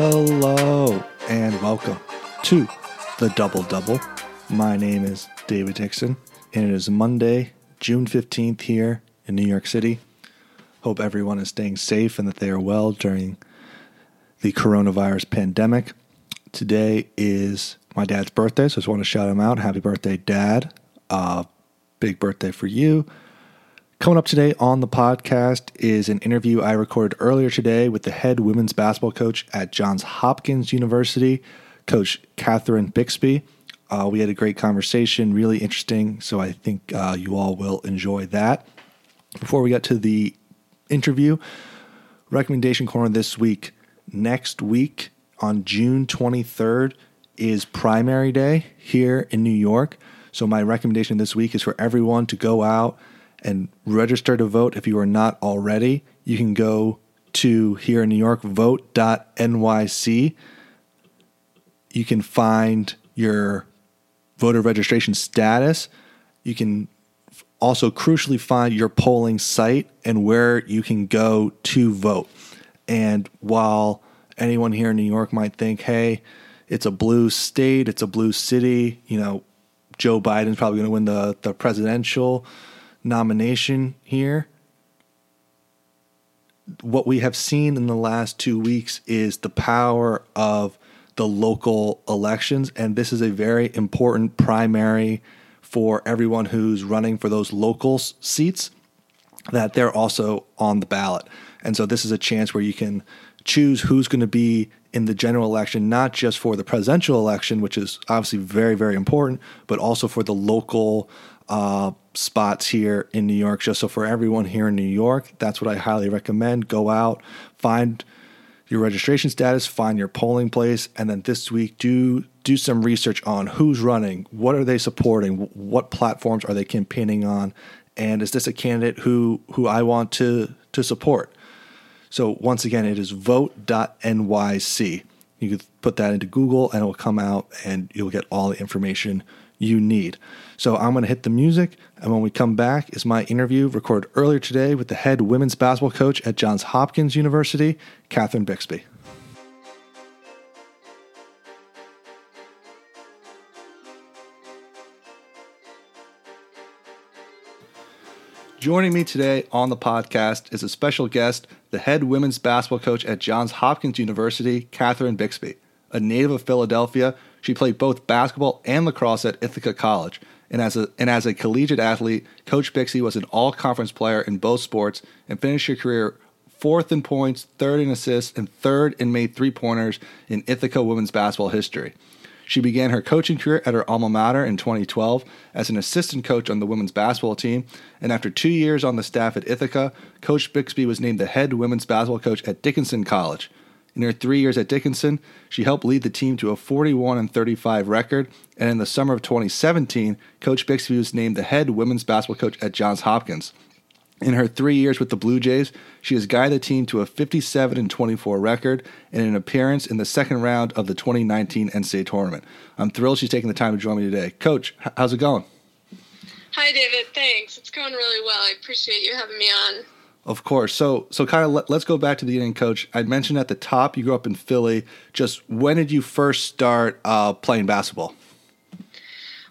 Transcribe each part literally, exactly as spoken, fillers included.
Hello and welcome to the Double Double. My name is David Dixon and it is Monday, June fifteenth here in New York City. Hope everyone is staying safe and that they are well during the coronavirus pandemic. Today is my dad's birthday, so I just want to shout him out. Happy birthday, Dad. Uh, big birthday for you. Coming up today on the podcast is an interview I recorded earlier today with the head women's basketball coach at Johns Hopkins University, Coach Katherine Bixby. Uh, we had a great conversation, really interesting, so I think uh, you all will enjoy that. Before we get to the interview, recommendation corner this week. Next week on June twenty-third is primary day here in New York, so my recommendation this week is for everyone to go out and register to vote if you are not already. You can go to, here in New York, vote dot N Y C. You can find your voter registration status. You can also crucially find your polling site and where you can go to vote. And while anyone here in New York might think, hey, it's a blue state, it's a blue city, you know, Joe Biden's probably going to win the, the presidential nomination here. What we have seen in the last two weeks is the power of the local elections, and this is a very important primary for everyone who's running for those local seats, that they're also on the ballot. And so this is a chance where you can choose who's going to be in the general election, not just for the presidential election, which is obviously very, very important, but also for the local uh, spots here in New York. Just so for everyone here in New York, that's what I highly recommend. Go out, find your registration status, find your polling place, and then this week do do some research on who's running, what are they supporting, what platforms are they campaigning on, and is this a candidate who who I want to to support? So once again, it is vote dot N Y C. You can put that into Google and it will come out and you'll get all the information you need. So I'm going to hit the music, and when we come back is my interview recorded earlier today with the head women's basketball coach at Johns Hopkins University, Katherine Bixby. Joining me today on the podcast is a special guest, the head women's basketball coach at Johns Hopkins University, Katherine Bixby. A native of Philadelphia, she played both basketball and lacrosse at Ithaca College. And as a, and as a collegiate athlete, Coach Bixby was an all-conference player in both sports and finished her career fourth in points, third in assists, and third in made three-pointers in Ithaca women's basketball history. She began her coaching career at her alma mater in twenty twelve as an assistant coach on the women's basketball team, and after two years on the staff at Ithaca, Coach Bixby was named the head women's basketball coach at Dickinson College. In her three years at Dickinson, she helped lead the team to a forty-one and thirty-five record, and in the summer of twenty seventeen, Coach Bixby was named the head women's basketball coach at Johns Hopkins. In her three years with the Blue Jays, she has guided the team to a fifty-seven and twenty-four record and an appearance in the second round of the twenty nineteen N C double A tournament. I'm thrilled she's taking the time to join me today. Coach, how's it going? Hi, David. Thanks. It's going really well. I appreciate you having me on. Of course. So, so kind of let, let's go back to the beginning, Coach. I mentioned at the top you grew up in Philly. Just when did you first start uh, playing basketball?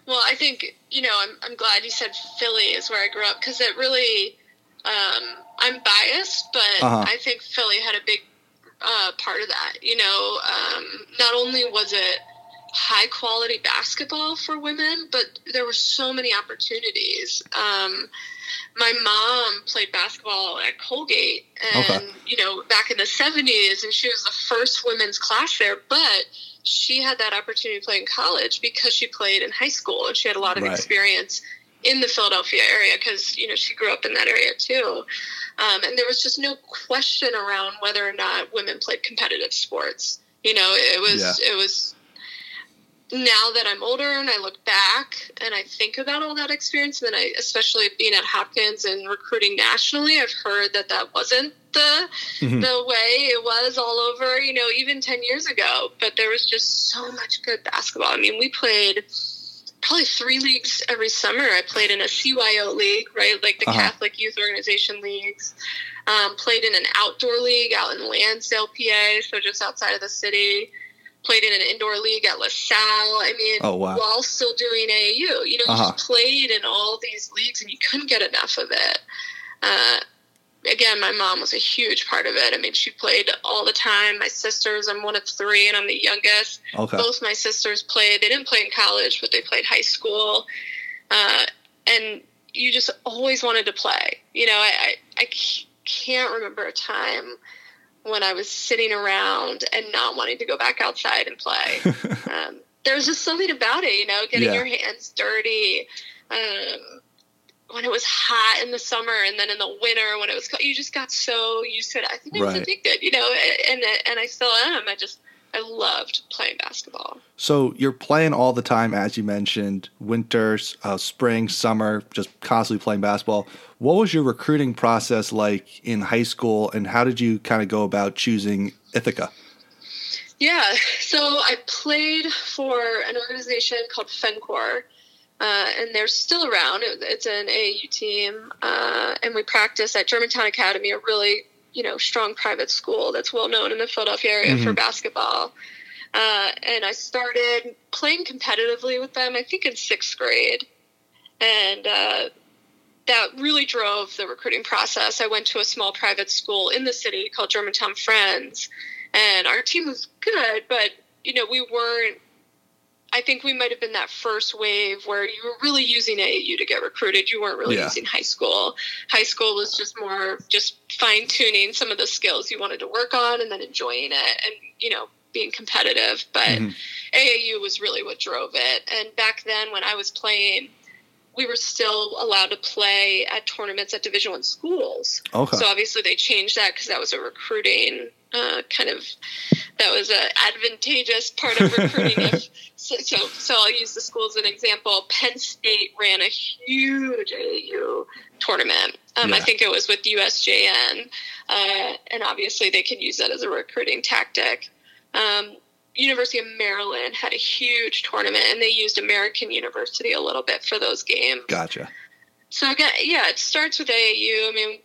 Well, I think, you know, I'm, I'm glad you said Philly is where I grew up, because it really... Um, I'm biased, but uh-huh. I think Philly had a big uh, part of that. You know, um, not only was it high-quality basketball for women, but there were so many opportunities. Um, my mom played basketball at Colgate, and, okay. you know, back in the seventies, and she was the first women's class there, but she had that opportunity to play in college because she played in high school, and she had a lot of right. experience in the Philadelphia area, because, you know, she grew up in that area too. Um, and there was just no question around whether or not women played competitive sports. You know, it was, yeah. it was now that I'm older and I look back and I think about all that experience, and then I, especially being at Hopkins and recruiting nationally, I've heard that that wasn't the, mm-hmm. the way it was all over, you know, even ten years ago, but there was just so much good basketball. I mean, we played probably three leagues every summer. I played in a C Y O league, right? Like the uh-huh. Catholic Youth Organization leagues. Um, played in an outdoor league out in Lansdale, P A, so just outside of the city. Played in an indoor league at LaSalle. I mean, oh, wow. While still doing A A U, you know, uh-huh. just played in all these leagues, and you couldn't get enough of it. Uh, again, my mom was a huge part of it. I mean, she played all the time. My sisters, I'm one of three, and I'm the youngest. Okay. Both my sisters played. They didn't play in college, but they played high school. Uh, and you just always wanted to play. You know, I, I, I can't remember a time when I was sitting around and not wanting to go back outside and play. um, there was just something about it, you know, getting yeah. your hands dirty. Um, when it was hot in the summer and then in the winter when it was cold, you just got so used to it. I think I was right. addicted, you know, and, and I still am. I just, I loved playing basketball. So you're playing all the time, as you mentioned, winter, uh, spring, summer, just constantly playing basketball. What was your recruiting process like in high school, and how did you kind of go about choosing Ithaca? Yeah, so I played for an organization called FenCor, uh, and they're still around. It, it's an A A U team, uh, and we practice at Germantown Academy, a really you know, strong private school that's well known in the Philadelphia area mm-hmm. for basketball. Uh, and I started playing competitively with them, I think in sixth grade. And uh, that really drove the recruiting process. I went to a small private school in the city called Germantown Friends, and our team was good, but, you know, we weren't, I think we might've been that first wave where you were really using A A U to get recruited. You weren't really yeah. using high school. High school was just more just fine tuning some of the skills you wanted to work on and then enjoying it and, you know, being competitive. But mm-hmm. A A U was really what drove it. And back then when I was playing, we were still allowed to play at tournaments at Division I schools. Okay. So obviously they changed that because that was a recruiting uh, kind of, that was an advantageous part of recruiting. if, so, so, so I'll use the school as an example. Penn State ran a huge A A U tournament. Um, yeah. I think it was with U S J N. Uh, and obviously they can use that as a recruiting tactic. Um, University of Maryland had a huge tournament, and they used American University a little bit for those games. Gotcha. So, again, yeah, it starts with A A U. I mean,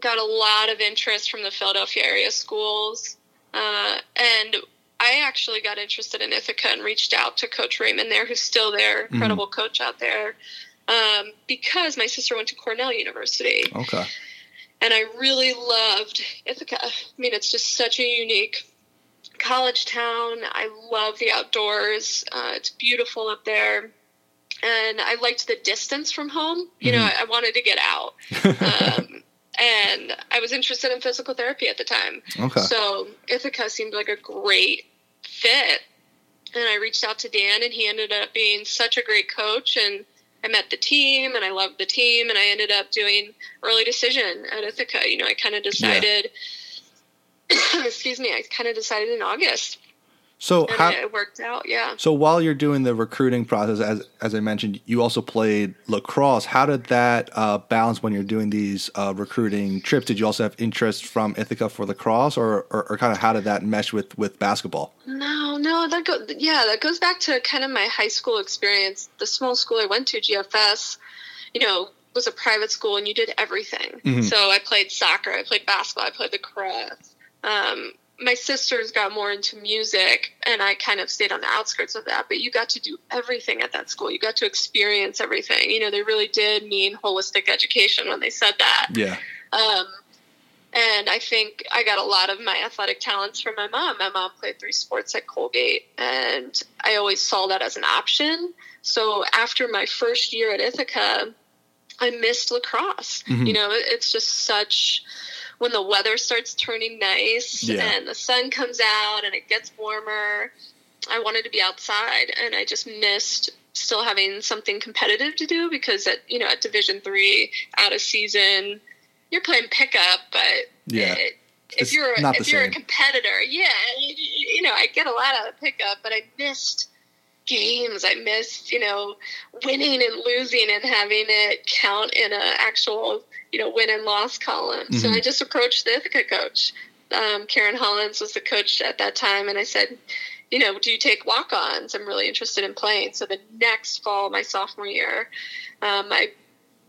got a lot of interest from the Philadelphia area schools. Uh, and I actually got interested in Ithaca and reached out to Coach Raymond there, who's still there, incredible mm-hmm. coach out there, um, because my sister went to Cornell University. Okay. And I really loved Ithaca. I mean, it's just such a unique college town. I love the outdoors. Uh, it's beautiful up there. And I liked the distance from home. You mm-hmm. know, I, I wanted to get out. Um, and I was interested in physical therapy at the time. Okay. So Ithaca seemed like a great fit. And I reached out to Dan, and he ended up being such a great coach. And I met the team, and I loved the team. And I ended up doing early decision at Ithaca. You know, I kind of decided... Yeah. Excuse me, I kind of decided in August. So how, it worked out, yeah. So while you're doing the recruiting process, as as I mentioned, you also played lacrosse. How did that uh, balance when you're doing these uh, recruiting trips? Did you also have interest from Ithaca for lacrosse, or, or, or kind of how did that mesh with, with basketball? No, no, that go, yeah, that goes back to kind of my high school experience. The small school I went to, G F S, you know, was a private school, and you did everything. Mm-hmm. So I played soccer, I played basketball, I played lacrosse. Um, my sisters got more into music, and I kind of stayed on the outskirts of that, but you got to do everything at that school. You got to experience everything. You know, they really did mean holistic education when they said that. Yeah. Um, and I think I got a lot of my athletic talents from my mom. My mom played three sports at Colgate, and I always saw that as an option. So after my first year at Ithaca, I missed lacrosse. Mm-hmm. You know, it's just such... when the weather starts turning nice yeah. and the sun comes out and it gets warmer, I wanted to be outside, and I just missed still having something competitive to do because at, you know, at Division three out of season, you're playing pickup, but yeah. it, if it's you're, not if the you're same. A competitor, yeah, you know, I get a lot out of pickup, but I missed games. I missed, you know, winning and losing and having it count in an actual, you know, win and loss column. Mm-hmm. So I just approached the Ithaca coach. Um, Karen Hollins was the coach at that time. And I said, you know, do you take walk-ons? I'm really interested in playing. So the next fall, my sophomore year, um, I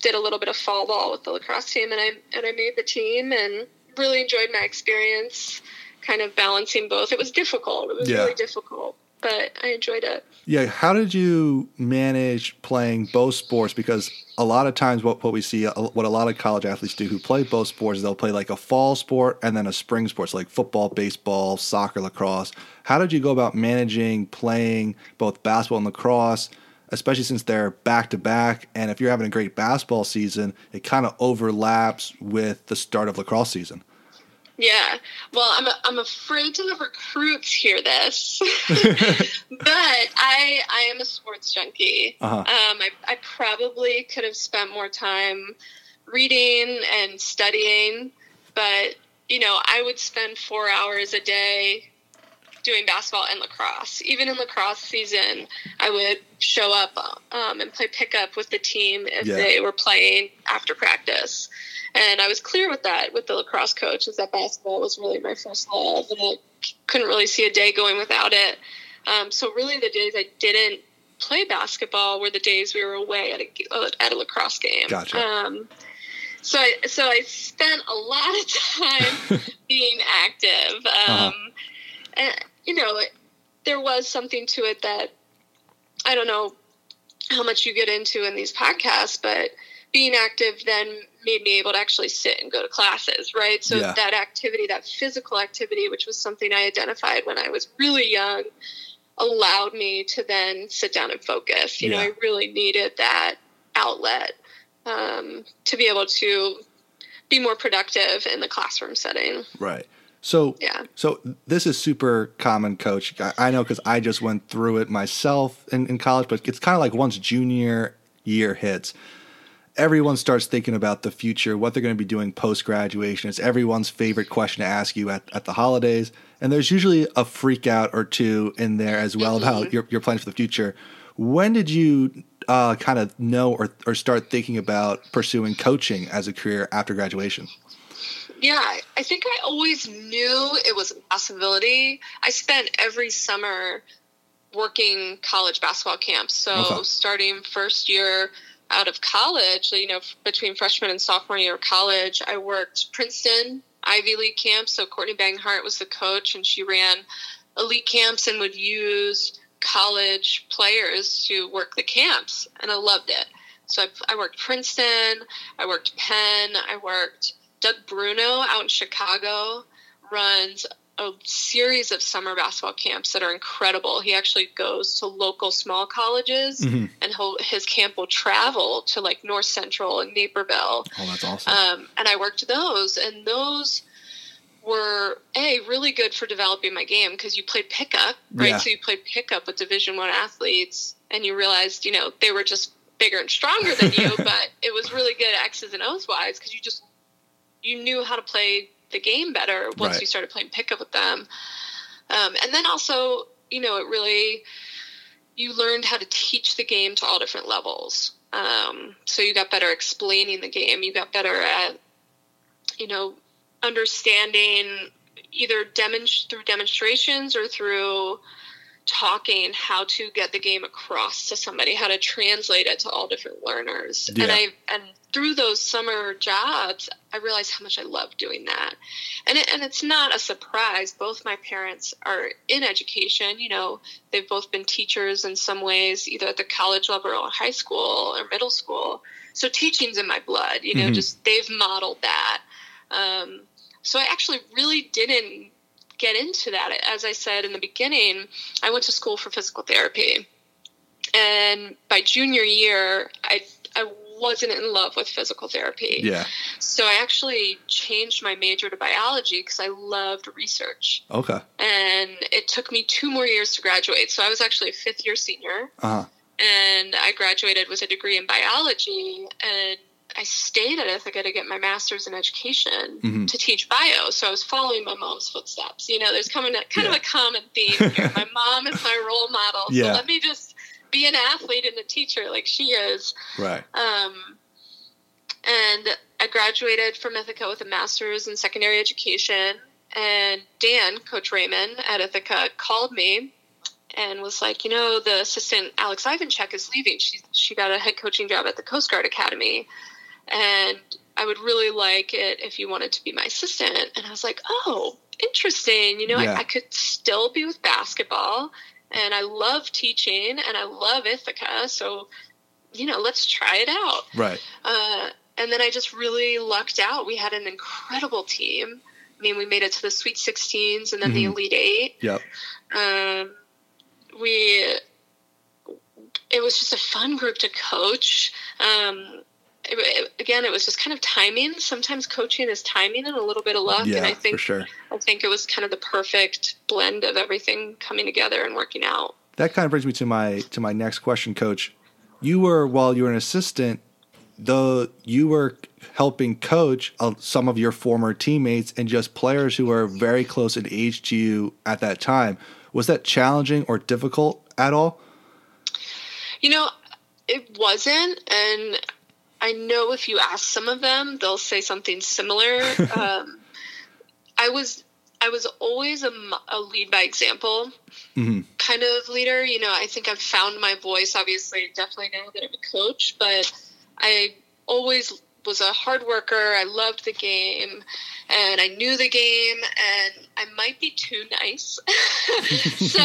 did a little bit of fall ball with the lacrosse team, and I and I made the team and really enjoyed my experience kind of balancing both. It was difficult. It was yeah. really difficult, but I enjoyed it. Yeah. How did you manage playing both sports? Because a lot of times what, what we see, what a lot of college athletes do who play both sports, is they'll play like a fall sport and then a spring sport, so like football, baseball, soccer, lacrosse. How did you go about managing playing both basketball and lacrosse, especially since they're back-to-back, and if you're having a great basketball season, it kind of overlaps with the start of lacrosse season? Yeah. Well, I'm I'm afraid to the recruits hear this, but I I am a sports junkie. Uh-huh. Um, I, I probably could have spent more time reading and studying, but, you know, I would spend four hours a day doing basketball and lacrosse. Even in lacrosse season, I would show up um, and play pickup with the team if yeah. they were playing after practice. And I was clear with that with the lacrosse coach, is that basketball was really my first love, and I couldn't really see a day going without it. Um, so really the days I didn't play basketball were the days we were away at a, at a lacrosse game. Gotcha. Um, so, I, so I spent a lot of time being active. Um, uh-huh. And, you know, it, there was something to it that I don't know how much you get into in these podcasts, but being active then made me able to actually sit and go to classes, right? So yeah. that activity, that physical activity, which was something I identified when I was really young, allowed me to then sit down and focus. You yeah. know, I really needed that outlet um, to be able to be more productive in the classroom setting. Right. So, yeah. so this is super common, Coach. I know because I just went through it myself in, in college, but it's kind of like once junior year hits, everyone starts thinking about the future, what they're going to be doing post-graduation. It's everyone's favorite question to ask you at, at the holidays. And there's usually a freak out or two in there as well mm-hmm. about your, your plans for the future. When did you uh, kind of know or, or start thinking about pursuing coaching as a career after graduation? Yeah, I think I always knew it was a possibility. I spent every summer working college basketball camps. So okay. starting first year out of college, you know, between freshman and sophomore year of college, I worked Princeton Ivy League camps. So Courtney Banghart was the coach, and she ran elite camps and would use college players to work the camps, and I loved it. So I, I worked Princeton, I worked Penn, I worked Doug Bruno out in Chicago runs a series of summer basketball camps that are incredible. He actually goes to local small colleges, mm-hmm. and he'll, his camp will travel to like North Central and Naperville. Oh, that's awesome. Um, and I worked those, and those were, A, really good for developing my game because you played pickup, right? Yeah. So you played pickup with Division I athletes, and you realized, you know, they were just bigger and stronger than you, but it was really good X's and O's wise because you just you knew how to play the game better once right. you started playing pickup with them. Um, and then also, you know, it really, you learned how to teach the game to all different levels. Um, so you got better explaining the game. You got better at, you know, understanding either demonst- through demonstrations or through talking how to get the game across to somebody, how to translate it to all different learners. Yeah. And I, and through those summer jobs, I realized how much I loved doing that. And it, and it's not a surprise. Both my parents are in education. You know, they've both been teachers in some ways, either at the college level or high school or middle school. So teaching's in my blood, you know, mm-hmm. just they've modeled that. Um, so I actually really didn't get into that. As I said in the beginning, I went to school for physical therapy, and by junior year I I wasn't in love with physical therapy. Yeah. So I actually changed my major to biology because I loved research. Okay. And it took me two more years to graduate, so I was actually a fifth year senior. Uh-huh. And I graduated with a degree in biology, and I stayed at Ithaca to get my master's in education mm-hmm. to teach bio. So I was following my mom's footsteps. You know, there's coming a, kind yeah. of a common theme here. My mom is my role model. Yeah. So let me just be an athlete and a teacher like she is. Right. Um, and I graduated from Ithaca with a master's in secondary education. And Dan, Coach Raymond at Ithaca, called me and was like, you know, the assistant Alex Ivanchek is leaving. She she got a head coaching job at the Coast Guard Academy, and I would really like it if you wanted to be my assistant. And I was like, oh, interesting. You know, yeah. I, I could still be with basketball, and I love teaching, and I love Ithaca, so, you know, let's try it out. Right. Uh, and then I just really lucked out. We had an incredible team. I mean, we made it to the Sweet sixteens and then mm-hmm. the Elite Eight. Yep. Um, we, it was just a fun group to coach. Um, it, it, again, it was just kind of timing. Sometimes coaching is timing and a little bit of luck. Yeah, and I think, for sure. I think it was kind of the perfect blend of everything coming together and working out. That kind of brings me to my, to my next question, Coach. You were, while you were an assistant, though, you were helping coach some of your former teammates and just players who were very close in age to you at that time. Was that challenging or difficult at all? You know, it wasn't. And I know if you ask some of them, they'll say something similar. um, I was I was always a, a lead by example mm-hmm. kind of leader. You know, I think I've found my voice, obviously, definitely now that I'm a coach, but I always was a hard worker. I loved the game, and I knew the game, and I might be too nice. so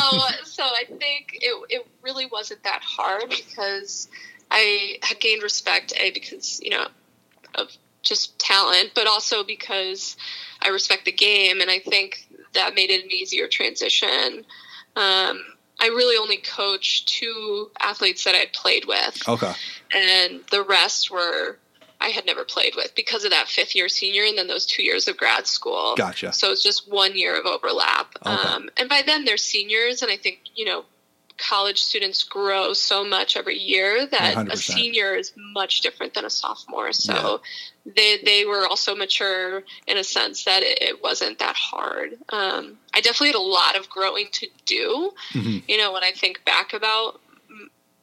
so I think it, it really wasn't that hard because I had gained respect, A, because, you know, of just talent, but also because I respect the game, and I think that made it an easier transition. Um, I really only coached two athletes that I had played with. Okay. And the rest were I had never played with because of that fifth year senior and then those two years of grad school. Gotcha. So it's just one year of overlap. Okay. Um, and by then they're seniors, and I think, you know, college students grow so much every year that one hundred percent. A senior is much different than a sophomore. So yeah. they they were also mature in a sense that it, it wasn't that hard. Um, I definitely had a lot of growing to do. Mm-hmm. You know, when I think back about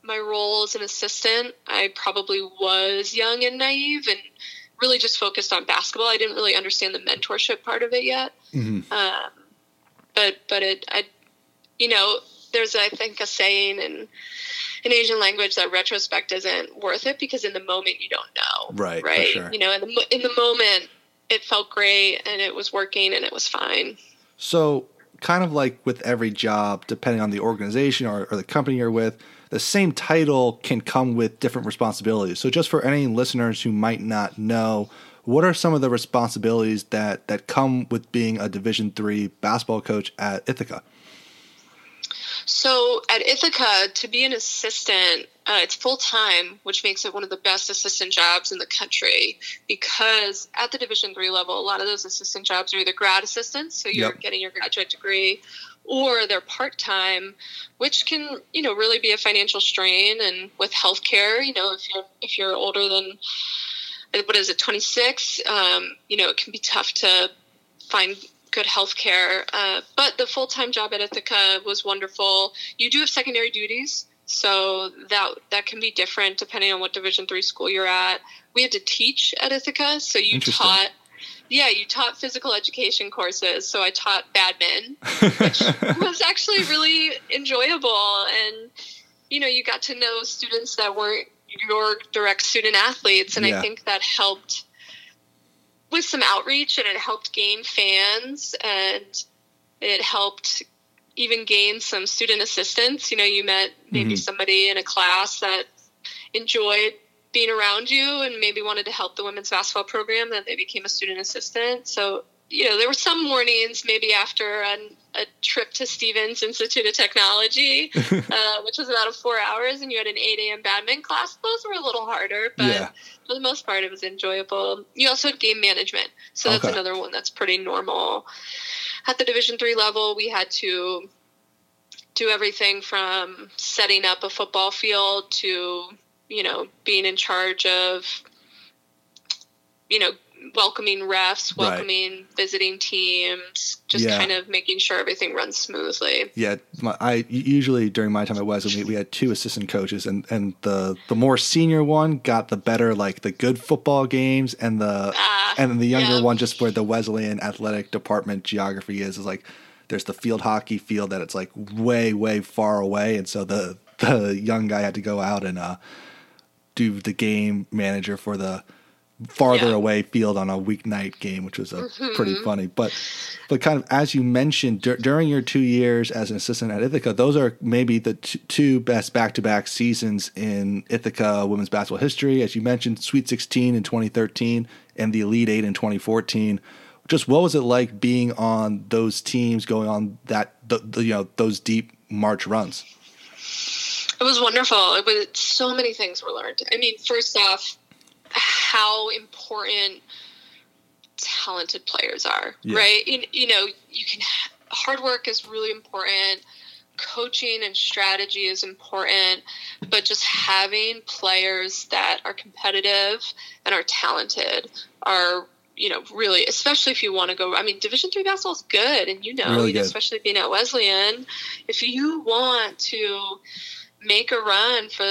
my role as an assistant, I probably was young and naive and really just focused on basketball. I didn't really understand the mentorship part of it yet. Mm-hmm. Um, but, but it, I, you know, there's, I think, a saying in an Asian language that retrospect isn't worth it because in the moment you don't know. Right. Right. Sure. You know, in the, in the moment it felt great and it was working and it was fine. So kind of like with every job, depending on the organization or, or the company you're with, the same title can come with different responsibilities. So just for any listeners who might not know, what are some of the responsibilities that, that come with being a Division three basketball coach at Ithaca? So at Ithaca, to be an assistant, uh, it's full-time, which makes it one of the best assistant jobs in the country because at the Division three level, a lot of those assistant jobs are either grad assistants, so you're yep. getting your graduate degree, or they're part-time, which can, you know, really be a financial strain. And with healthcare, you know, if you're, if you're older than, what is it, twenty-six, um, you know, it can be tough to find good healthcare. Uh, but the full-time job at Ithaca was wonderful. You do have secondary duties, so that, that can be different depending on what Division three school you're at. We had to teach at Ithaca, so you taught Yeah, you taught physical education courses, so I taught badminton, which was actually really enjoyable. And, you know, you got to know students that weren't your direct student athletes, and yeah. I think that helped with some outreach, and it helped gain fans, and it helped even gain some student assistants. You know, you met maybe mm-hmm. somebody in a class that enjoyed being around you and maybe wanted to help the women's basketball program, that they became a student assistant. So, you know, there were some mornings maybe after an, a trip to Stevens Institute of Technology, uh, which was about four hours, and you had an eight a.m. badminton class. Those were a little harder, but yeah. for the most part, it was enjoyable. You also had game management. So that's okay. another one that's pretty normal. At the Division three level, we had to do everything from setting up a football field to – you know, being in charge of, you know, welcoming refs, welcoming right. visiting teams, just yeah. kind of making sure everything runs smoothly. Yeah. My, I usually during my time at Wesleyan, we, we had two assistant coaches, and, and the, the more senior one got the better, like the good football games, and the, uh, and then the younger yeah. one just where the Wesleyan athletic department geography is, is like, there's the field hockey field that it's like way, way far away. And so the, the young guy had to go out and uh, do the game manager for the farther yeah. away field on a weeknight game, which was a mm-hmm. pretty funny. But but kind of as you mentioned, dur- during your two years as an assistant at Ithaca, those are maybe the t- two best back-to-back seasons in Ithaca women's basketball history. As you mentioned, Sweet sixteen in twenty thirteen and the Elite Eight in twenty fourteen. Just what was it like being on those teams, going on that the, the, you know, those deep March runs? It was wonderful. It was so many things were learned. I mean, first off, how important talented players are, yeah. right? You, you know, you can hard work is really important. Coaching and strategy is important, but just having players that are competitive and are talented are, you know, really, especially if you want to go, I mean, Division three basketball is good. And, you know, really especially being at Wesleyan, if you want to make a run for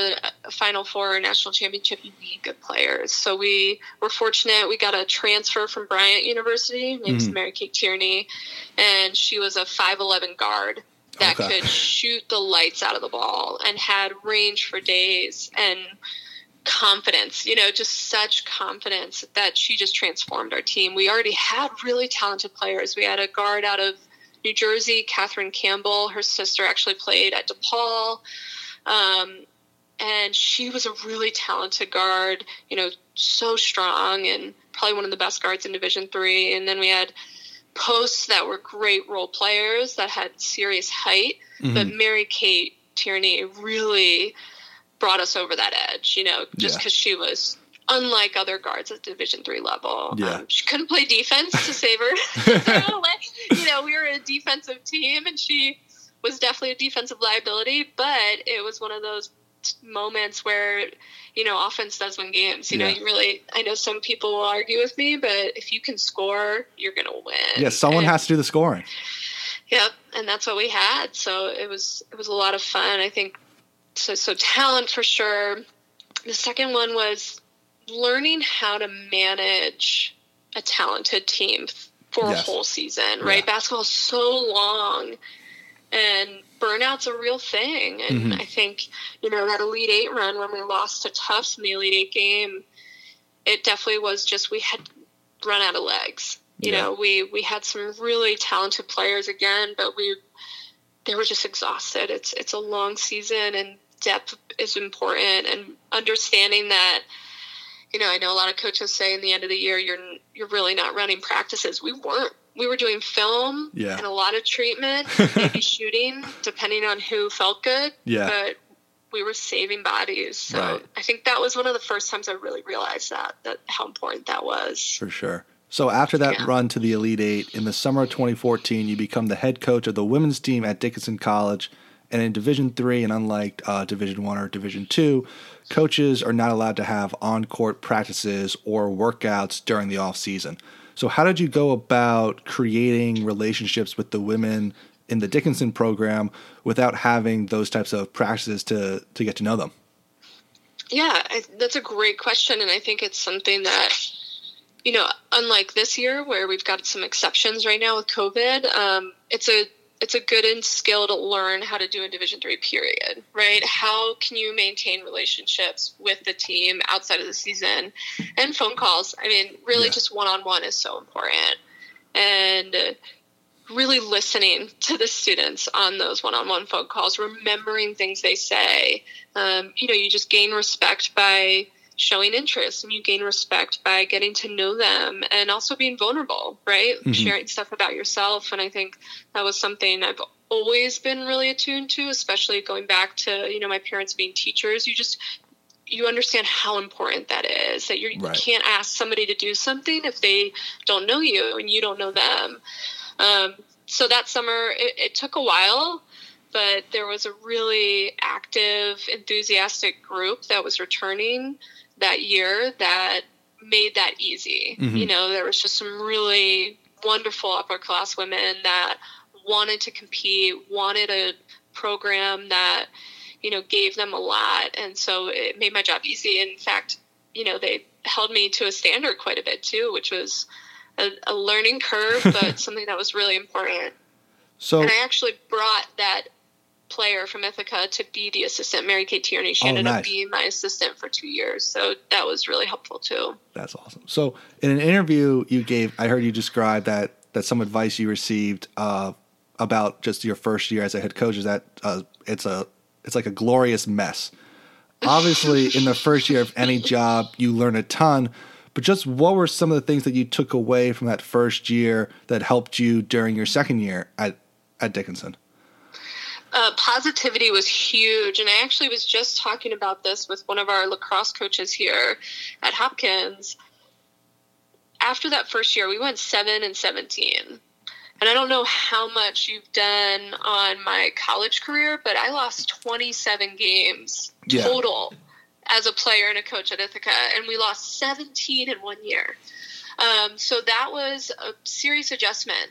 a Final Four or national championship, you need good players. So we were fortunate. We got a transfer from Bryant University named mm-hmm. Mary Kate Tierney, and she was a five eleven guard that okay. could shoot the lights out of the ball and had range for days and confidence, you know, just such confidence that she just transformed our team. We already had really talented players. We had a guard out of New Jersey, Katherine Campbell. Her sister actually played at DePaul. Um, and she was a really talented guard, you know, so strong and probably one of the best guards in Division three. And then we had posts that were great role players that had serious height, mm-hmm. but Mary Kate Tierney really brought us over that edge, you know, just because yeah. she was unlike other guards at Division three level. Yeah. Um, she couldn't play defense to save her. So, you know, we were a defensive team, and she was definitely a defensive liability, but it was one of those moments where, you know, offense does win games. You yeah. know, you really, I know some people will argue with me, but if you can score, you're going to win. Yeah, someone and, has to do the scoring. Yep, and that's what we had. So it was it was a lot of fun, I think. So, so talent for sure. The second one was learning how to manage a talented team for yes. a whole season, right? Yeah. Basketball is so long, and burnout's a real thing. And mm-hmm. I think, you know, that Elite Eight run when we lost to Tufts in the Elite Eight game, it definitely was just we had run out of legs. You yeah. know, we, we had some really talented players again, but we they were just exhausted. It's it's a long season, and depth is important, and understanding that, you know, I know a lot of coaches say in the end of the year, you're you're really not running practices. We weren't. We were doing film yeah. and a lot of treatment, maybe shooting, depending on who felt good. Yeah. But we were saving bodies. So right. I think that was one of the first times I really realized that, that how important that was. For sure. So after that yeah. run to the Elite Eight, in the summer of twenty fourteen, you become the head coach of the women's team at Dickinson College. And in Division three, and unlike uh, Division one or Division two, coaches are not allowed to have on-court practices or workouts during the off-season. So how did you go about creating relationships with the women in the Dickinson program without having those types of practices to, to get to know them? Yeah, I, that's a great question. And I think it's something that, you know, unlike this year where we've got some exceptions right now with COVID, um, it's a it's a good and skill to learn how to do in Division three, period, right? How can you maintain relationships with the team outside of the season and phone calls? I mean, really yeah. just one-on-one is so important, and really listening to the students on those one-on-one phone calls, remembering things they say. Um, you know, you just gain respect by showing interest, and you gain respect by getting to know them and also being vulnerable, right? Mm-hmm. Sharing stuff about yourself. And I think that was something I've always been really attuned to, especially going back to, you know, my parents being teachers. You just, you understand how important that is, that you're, right. you can't ask somebody to do something if they don't know you and you don't know them. Um, so that summer it, it took a while, but there was a really active, enthusiastic group that was returning that year that made that easy. Mm-hmm. You know, there was just some really wonderful upper class women that wanted to compete, wanted a program that, you know, gave them a lot. And so it made my job easy. In fact, you know, they held me to a standard quite a bit too, which was a, a learning curve, but something that was really important. So, and I actually brought that player from Ithaca to be the assistant, Mary Kate Tierney. She oh, ended nice. up being my assistant for two years. So that was really helpful too. That's awesome. So in an interview you gave, I heard you describe that, that some advice you received uh, about just your first year as a head coach is that uh, it's a, it's like a glorious mess. Obviously in the first year of any job, you learn a ton, but just what were some of the things that you took away from that first year that helped you during your second year at, at Dickinson? Uh, positivity was huge, and I actually was just talking about this with one of our lacrosse coaches here at Hopkins. After that first year, we went seven and seventeen, and I don't know how much you've done on my college career, but I lost twenty-seven games yeah. total as a player and a coach at Ithaca, and we lost seventeen in one year. Um, so that was a serious adjustment,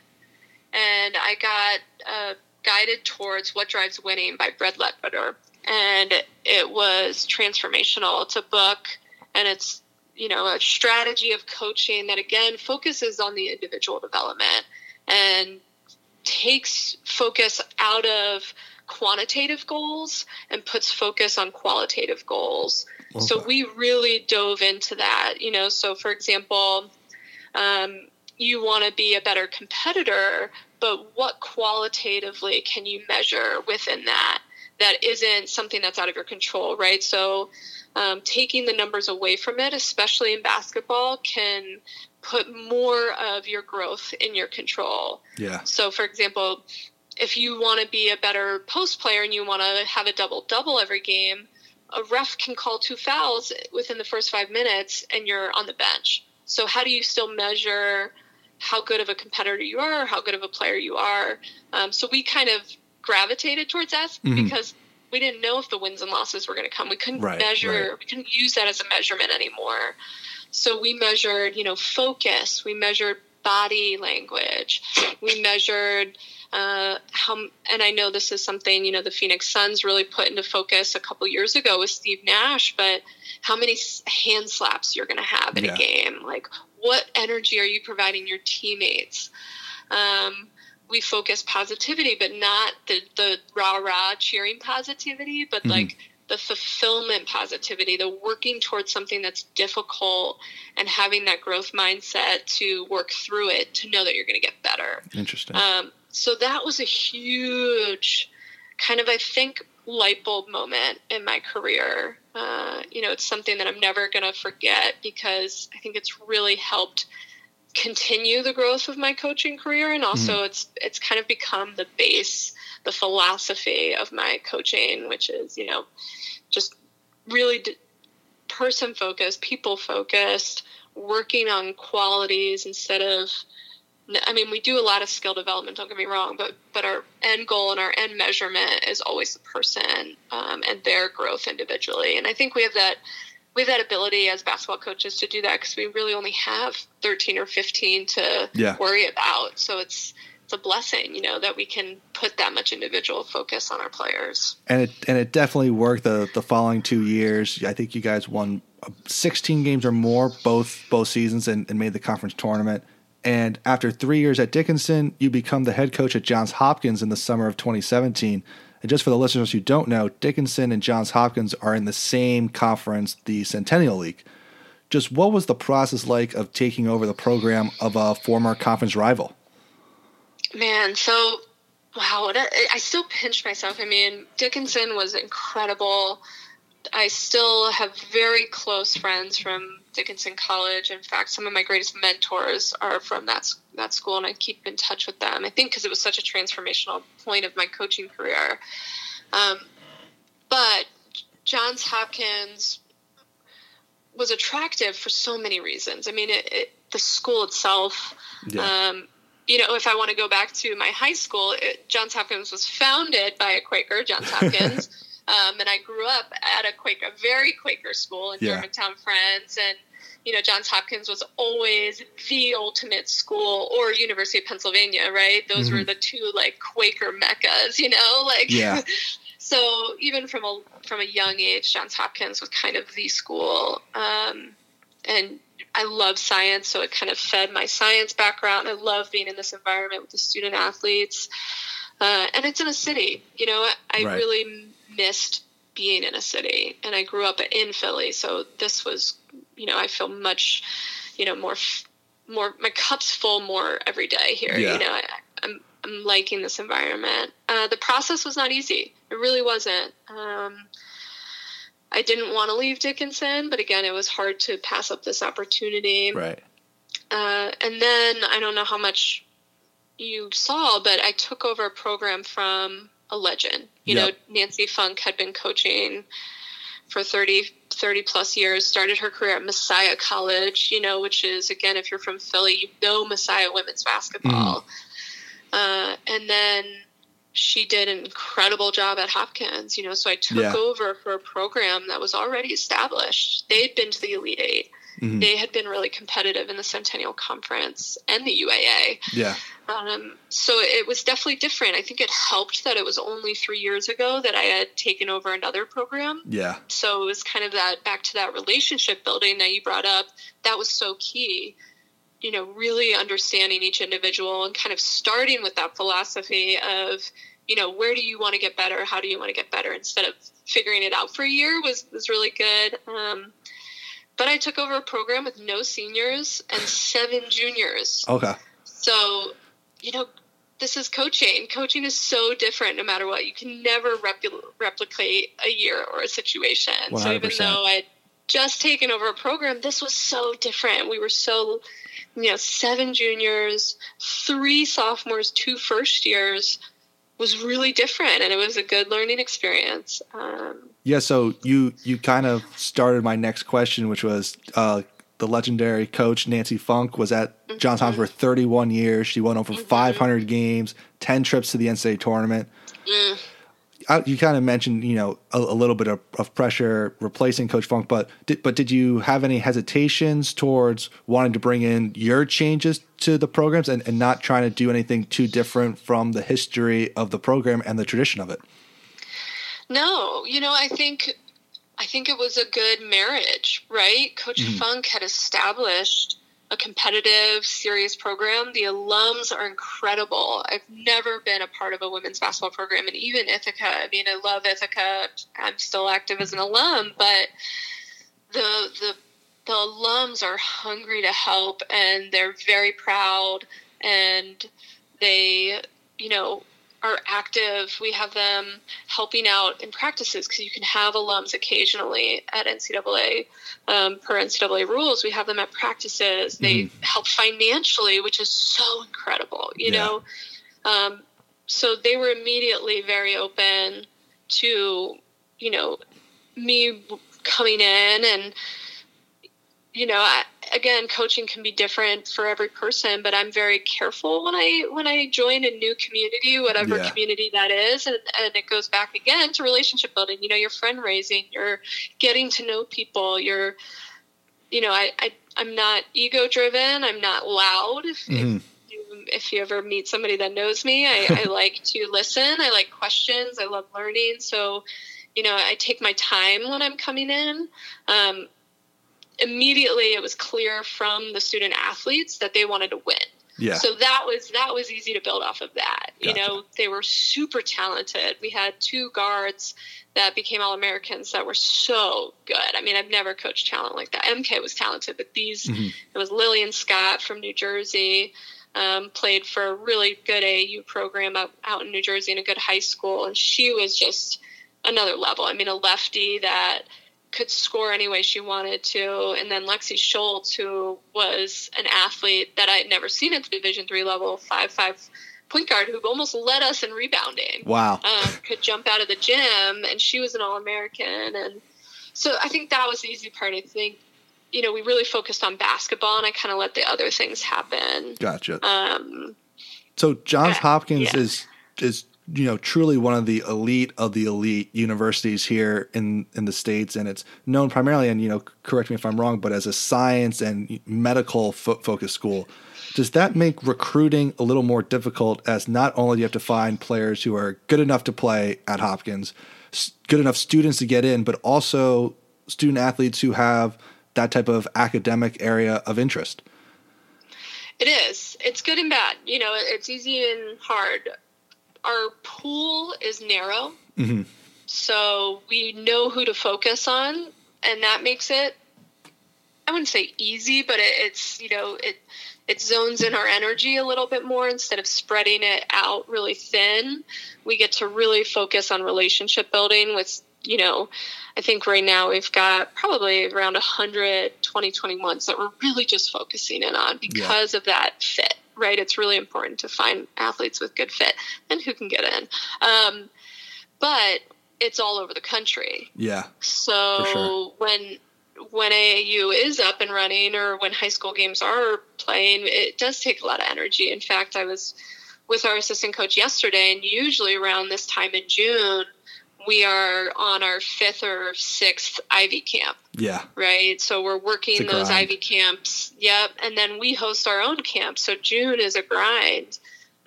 and I got a guided towards What Drives Winning by Brett Ledbetter, and it was transformational. It's a book, and it's, you know, a strategy of coaching that again focuses on the individual development and takes focus out of quantitative goals and puts focus on qualitative goals. Okay. So we really dove into that, you know. So for example, um, you want to be a better competitor, but what qualitatively can you measure within that that isn't something that's out of your control, right? So um, taking the numbers away from it, especially in basketball, can put more of your growth in your control. Yeah. So, for example, if you want to be a better post player and you want to have a double-double every game, a ref can call two fouls within the first five minutes and you're on the bench. So how do you still measure how good of a competitor you are, how good of a player you are. Um, so we kind of gravitated towards us mm-hmm. because we didn't know if the wins and losses were going to come. We couldn't right, measure, right. we couldn't use that as a measurement anymore. So we measured, you know, focus, we measured body language, we measured uh, how, and I know this is something, you know, the Phoenix Suns really put into focus a couple years ago with Steve Nash, but how many hand slaps you're going to have in yeah. a game, like what energy are you providing your teammates? Um, we focus positivity, but not the, the rah-rah cheering positivity, but mm-hmm. like the fulfillment positivity, the working towards something that's difficult and having that growth mindset to work through it, to know that you're going to get better. Interesting. Um, so that was a huge kind of, I think, light bulb moment in my career. Uh, you know, it's something that I'm never going to forget because I think it's really helped continue the growth of my coaching career. And also mm. it's, it's kind of become the base, the philosophy of my coaching, which is, you know, just really d- person focused, people focused, working on qualities instead of, I mean, we do a lot of skill development, don't get me wrong, but, but our end goal and our end measurement is always the person um, and their growth individually. And I think we have that we have that ability as basketball coaches to do that because we really only have thirteen or fifteen to yeah. worry about. So it's it's a blessing, you know, that we can put that much individual focus on our players. And it and it definitely worked the, the following two years. I think you guys won sixteen games or more both both seasons and, and made the conference tournament. And after three years at Dickinson, you become the head coach at Johns Hopkins in the summer of twenty seventeen. And just for the listeners who don't know, Dickinson and Johns Hopkins are in the same conference, the Centennial League. Just what was the process like of taking over the program of a former conference rival? Man, so, wow, I still pinch myself. I mean, Dickinson was incredible. I still have very close friends from Dickinson College. In fact, some of my greatest mentors are from that that school, and I keep in touch with them, I think, because it was such a transformational point of my coaching career. Um, but Johns Hopkins was attractive for so many reasons. I mean, it, it, the school itself, yeah. um, you know, if I want to go back to my high school, it, Johns Hopkins was founded by a Quaker, Johns Hopkins. Um, and I grew up at a Quaker, a very Quaker school in yeah. Germantown Friends. And, you know, Johns Hopkins was always the ultimate school, or University of Pennsylvania, right? Those mm-hmm. were the two, like, Quaker meccas, you know? Like, yeah. So even from a from a young age, Johns Hopkins was kind of the school. Um, and I love science, so it kind of fed my science background. I love being in this environment with the student athletes. Uh, and it's in a city. You know, I right. really missed being in a city. And I grew up in Philly. So this was, you know, I feel much, you know, more, more, my cup's full more every day here. Yeah. You know, I, I'm, I'm liking this environment. Uh, the process was not easy. It really wasn't. Um, I didn't want to leave Dickinson, but again, it was hard to pass up this opportunity. Right. Uh, and then I don't know how much you saw, but I took over a program from a legend. You yep. know, Nancy Funk had been coaching for thirty, thirty plus years, started her career at Messiah College, you know, which is, again, if you're from Philly, you know Messiah women's basketball. Mm. Uh, and then she did an incredible job at Hopkins, you know, so I took yeah. over for a program that was already established. They'd been to the Elite Eight. Mm-hmm. They had been really competitive in the Centennial Conference and the U A A. Yeah. Um, so it was definitely different. I think it helped that it was only three years ago that I had taken over another program. Yeah. So it was kind of that back to that relationship building that you brought up. That was so key, you know, really understanding each individual and kind of starting with that philosophy of, you know, where do you want to get better? How do you want to get better? Instead of figuring it out for a year was, was really good. Um, But I took over a program with no seniors and seven juniors. Okay. So, you know, this is coaching. Coaching is so different no matter what. You can never repl- replicate a year or a situation. one hundred percent. So even though I had just taken over a program, this was so different. We were so, you know, seven juniors, three sophomores, two first years was really different. And it was a good learning experience. Um, Yeah, so you, you kind of started my next question, which was uh, the legendary coach Nancy Funk was at mm-hmm. Johns Hopkins for thirty-one years. She won over mm-hmm. five hundred games, ten trips to the N C double A tournament. Mm. I, you kind of mentioned, you know, a, a little bit of, of pressure replacing Coach Funk, but did, but did you have any hesitations towards wanting to bring in your changes to the programs and, and not trying to do anything too different from the history of the program and the tradition of it? No, you know, I think I think it was a good marriage, right? Coach mm. Funk had established a competitive, serious program. The alums are incredible. I've never been a part of a women's basketball program, and even Ithaca. I mean, I love Ithaca. I'm still active as an alum, but the the the alums are hungry to help, and they're very proud, and they, you know, are active. We have them helping out in practices because you can have alums occasionally at N C double A um, per N C double A rules. We have them at practices. They mm. help financially, which is so incredible, you yeah. know? Um, so they were immediately very open to, you know, me coming in and, you know, I, again, coaching can be different for every person, but I'm very careful when I when I join a new community, whatever yeah. community that is, and, and it goes back again to relationship building. You know, you're friend raising, you're getting to know people, you're, you know, I, I, I'm not ego-driven, I'm not loud. If, mm-hmm. if, you, if you ever meet somebody that knows me, I, I like to listen, I like questions, I love learning, so, you know, I take my time when I'm coming in. Um Immediately, it was clear from the student athletes that they wanted to win. Yeah. So that was that was easy to build off of that. Gotcha. You know, they were super talented. We had two guards that became All-Americans that were so good. I mean, I've never coached talent like that. M K was talented, but these mm-hmm. it was Lillian Scott from New Jersey, um, played for a really good A A U program out, out in New Jersey in a good high school, and she was just another level. I mean, a lefty that could score any way she wanted to. And then Lexi Schultz, who was an athlete that I had never seen at the Division three level, five five point guard who almost led us in rebounding. Wow. Um, could jump out of the gym, and she was an All-American. And so I think that was the easy part. I think, you know, we really focused on basketball, and I kind of let the other things happen. Gotcha. Um, so Johns Hopkins yeah. is is – you know, truly one of the elite of the elite universities here in, in the States. And it's known primarily, and, you know, correct me if I'm wrong, but as a science and medical fo- focused school. Does that make recruiting a little more difficult, as not only do you have to find players who are good enough to play at Hopkins, good enough students to get in, but also student athletes who have that type of academic area of interest? It is. It's good and bad. You know, it's easy and hard. our pool is narrow, mm-hmm. so we know who to focus on, and that makes it, I wouldn't say easy, but it, it's, you know, it it zones in our energy a little bit more instead of spreading it out really thin. We get to really focus on relationship building with, you know, I think right now we've got probably around one hundred twenty, twenty-one that we're really just focusing in on because yeah. of that fit, right? It's really important to find athletes with good fit and who can get in. Um, but it's all over the country. Yeah. So sure. when, when A A U is up and running or when high school games are playing, it does take a lot of energy. In fact, I was with our assistant coach yesterday, and usually around this time in June, we are on our fifth or sixth Ivy camp. Yeah. Right? So we're working those Ivy camps. Yep. And then we host our own camp. So June is a grind.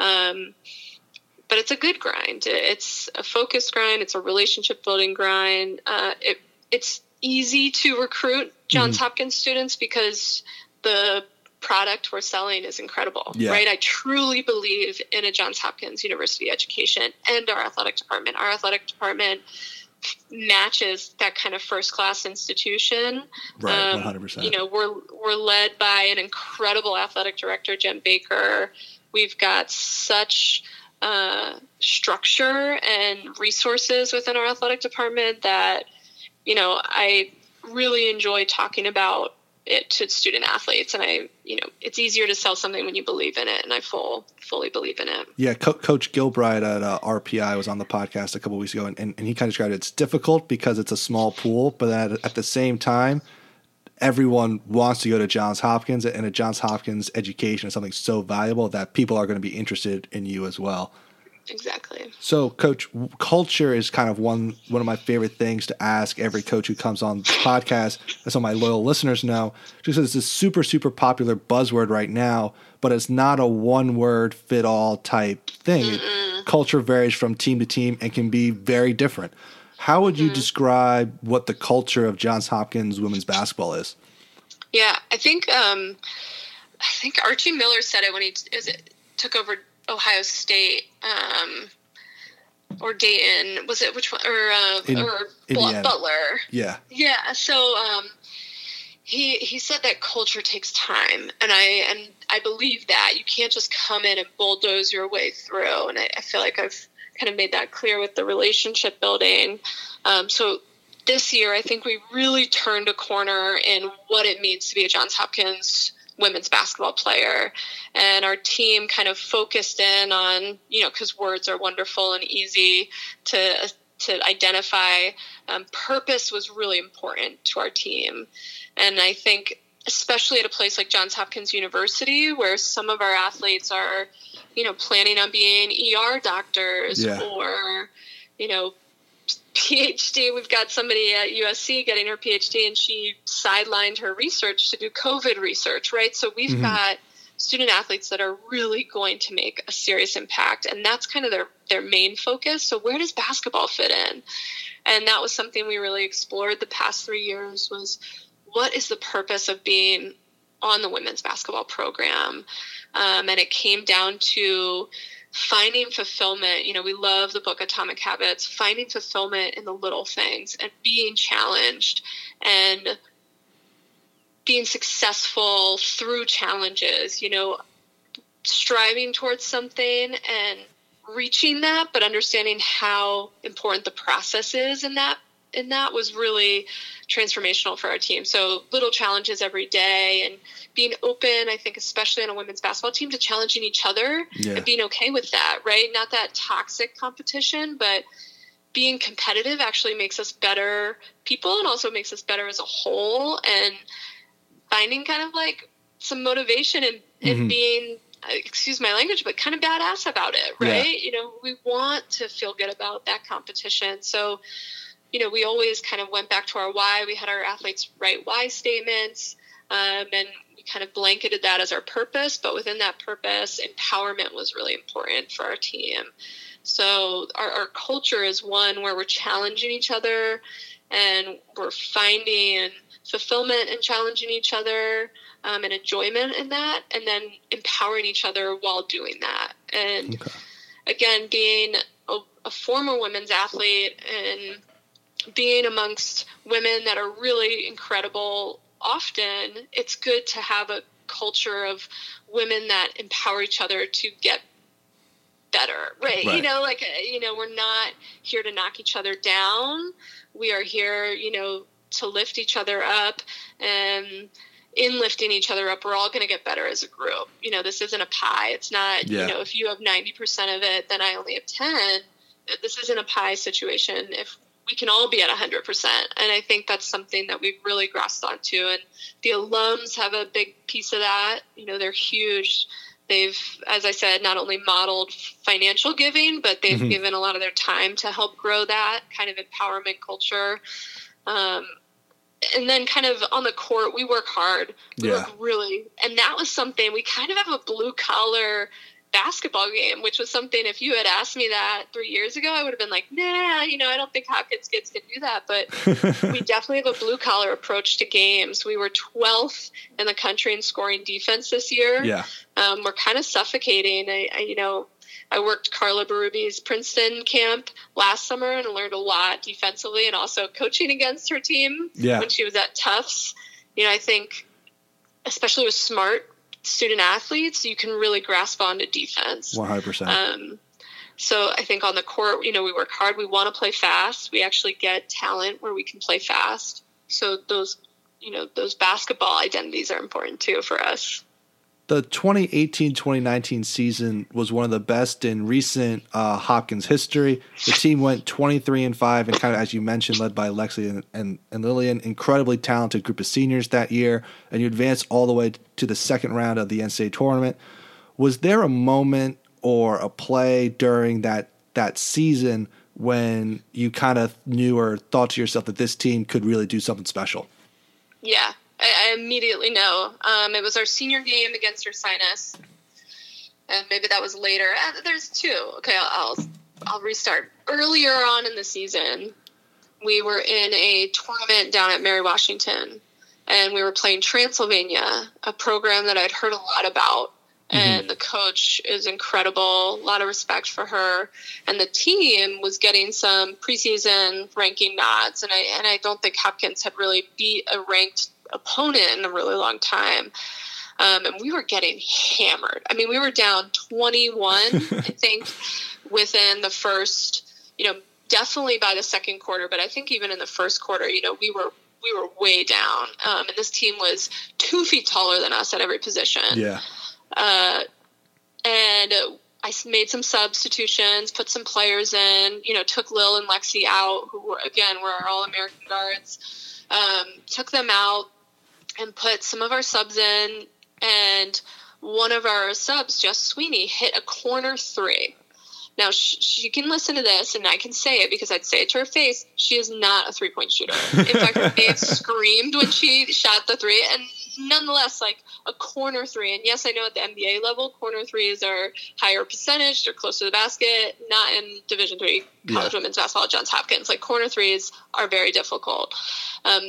Um, but it's a good grind. It's a focused grind. It's a relationship building grind. Uh, it, it's easy to recruit Johns mm-hmm. Hopkins students because the product we're selling is incredible, yeah. right? I truly believe in a Johns Hopkins University education and our athletic department. Our athletic department matches that kind of first-class institution. Right, um, one hundred percent. You know, we're, we're led by an incredible athletic director, Jen Baker. We've got such uh, structure and resources within our athletic department that, you know, I really enjoy talking about it to student athletes, and I, you know, it's easier to sell something when you believe in it, and I full fully believe in it. Yeah, Co- Coach Gilbride at uh, R P I was on the podcast a couple of weeks ago, and, and, and he kind of described it. It's difficult because it's a small pool, but at, at the same time, everyone wants to go to Johns Hopkins, and a Johns Hopkins education is something so valuable that people are going to be interested in you as well. Exactly. So, Coach, culture is kind of one one of my favorite things to ask every coach who comes on this podcast, as all my loyal listeners know, just because it's a super, super popular buzzword right now, but it's not a one-word, fit-all type thing. Mm-mm. Culture varies from team to team and can be very different. How would mm-hmm. you describe what the culture of Johns Hopkins women's basketball is? Yeah, I think um, I think Archie Miller said it when he is it, took over Ohio State um, or Dayton, was it which one, or, uh, In, or Butler. Yeah. Yeah. So um, he, he said that culture takes time. And I, and I believe that you can't just come in and bulldoze your way through. And I, I feel like I've kind of made that clear with the relationship building. Um, so this year, I think we really turned a corner in what it means to be a Johns Hopkins women's basketball player, and our team kind of focused in on, you know, because words are wonderful and easy to to identify. Um, purpose was really important to our team, and I think especially at a place like Johns Hopkins University, where some of our athletes are, you know, planning on being E R doctors yeah. or, you know, P H D. We've got somebody at U S C getting her P H D, and she sidelined her research to do COVID research, right? So we've mm-hmm. got student athletes that are really going to make a serious impact, and that's kind of their, their main focus. So where does basketball fit in? And that was something we really explored the past three years was what is the purpose of being on the women's basketball program? Um, and it came down to finding fulfillment. You know, we love the book Atomic Habits, finding fulfillment in the little things and being challenged and being successful through challenges, you know, striving towards something and reaching that, but understanding how important the process is in that. And that was really transformational for our team. So little challenges every day and being open, I think, especially on a women's basketball team, to challenging each other yeah. and being okay with that, right? Not that toxic competition, but being competitive actually makes us better people and also makes us better as a whole, and finding kind of like some motivation in, in mm-hmm. being, excuse my language, but kind of badass about it, right? Yeah. You know, we want to feel good about that competition. So, you know, we always kind of went back to our why. We had our athletes write why statements, um, and we kind of blanketed that as our purpose. But within that purpose, empowerment was really important for our team. So our, our culture is one where we're challenging each other, and we're finding fulfillment and challenging each other um, and enjoyment in that, and then empowering each other while doing that. And okay. again, being a, a former women's athlete and being amongst women that are really incredible, often it's good to have a culture of women that empower each other to get better, right? right? You know, like, you know, we're not here to knock each other down. We are here, you know, to lift each other up, and in lifting each other up, we're all going to get better as a group. You know, this isn't a pie. It's not, yeah. you know, if you have ninety percent of it, then I only have ten. This isn't a pie situation. If we can all be at one hundred percent. And I think that's something that we've really grasped onto. And the alums have a big piece of that. You know, they're huge. They've, as I said, not only modeled financial giving, but they've mm-hmm. given a lot of their time to help grow that kind of empowerment culture. Um, and then kind of on the court, we work hard. We yeah. work really. And that was something, we kind of have a blue-collar basketball game, which was something, if you had asked me that three years ago, I would have been like, nah, you know, I don't think Hopkins kids can do that. But we definitely have a blue collar approach to games. We were twelfth in the country in scoring defense this year. Yeah. Um, we're kind of suffocating. I, I, you know, I worked Carla Berube's Princeton camp last summer and learned a lot defensively, and also coaching against her team yeah. when she was at Tufts. You know, I think especially with smart student athletes, you can really grasp onto defense. one hundred percent. Um, so I think on the court, you know, we work hard. We want to play fast. We actually get talent where we can play fast. So those, you know, those basketball identities are important too for us. The twenty eighteen twenty nineteen season was one of the best in recent uh, Hopkins history. The team went twenty-three and five and kind of, as you mentioned, led by Lexi and, and, and Lillian, incredibly talented group of seniors that year, and you advanced all the way to the second round of the N C double A tournament. Was there a moment or a play during that, that season when you kind of knew or thought to yourself that this team could really do something special? Yeah. I immediately know. Um, it was our senior game against Ursinus. And maybe that was later. Uh, there's two. Okay, I'll, I'll I'll restart. Earlier on in the season, we were in a tournament down at Mary Washington, and we were playing Transylvania, a program that I'd heard a lot about. Mm-hmm. And the coach is incredible. A lot of respect for her. And the team was getting some preseason ranking nods, and I and I don't think Hopkins had really beat a ranked opponent in a really long time, um, and we were getting hammered. I mean, we were down twenty-one, I think, within the first, you know, definitely by the second quarter, but I think even in the first quarter, you know, we were we were way down, um, and this team was two feet taller than us at every position. Yeah, uh, and I made some substitutions, put some players in, you know, took Lil and Lexi out, who were, again, were our All-American guards, um, took them out, and put some of our subs in, and one of our subs, Jess Sweeney, hit a corner three. Now, she, she can listen to this, and I can say it because I'd say it to her face. She is not a three-point shooter. In fact, her face screamed when she shot the three, and nonetheless, like, a corner three. And, yes, I know at the N B A level, corner threes are higher percentage. They're close to the basket, not in Division three college yeah. women's basketball at Johns Hopkins. Like, corner threes are very difficult. Um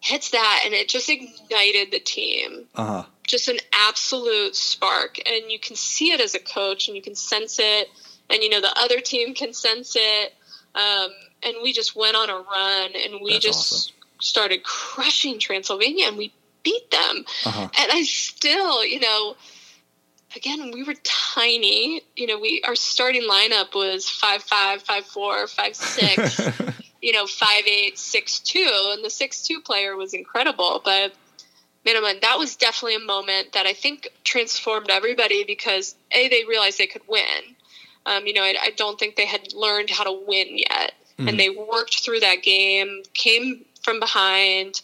hits that, and it just ignited the team. Uh-huh. Just an absolute spark. And you can see it as a coach, and you can sense it. And, you know, the other team can sense it. Um, and we just went on a run, and we That's just awesome. started crushing Transylvania, and we beat them. Uh-huh. And I still, you know, again, we were tiny. You know, we our starting lineup was five five, five four, five six. You know, five eight, six two, and the six two player was incredible. But, man, that was definitely a moment that I think transformed everybody because, A, they realized they could win. Um, you know, I, I don't think they had learned how to win yet. Mm-hmm. And they worked through that game, came from behind,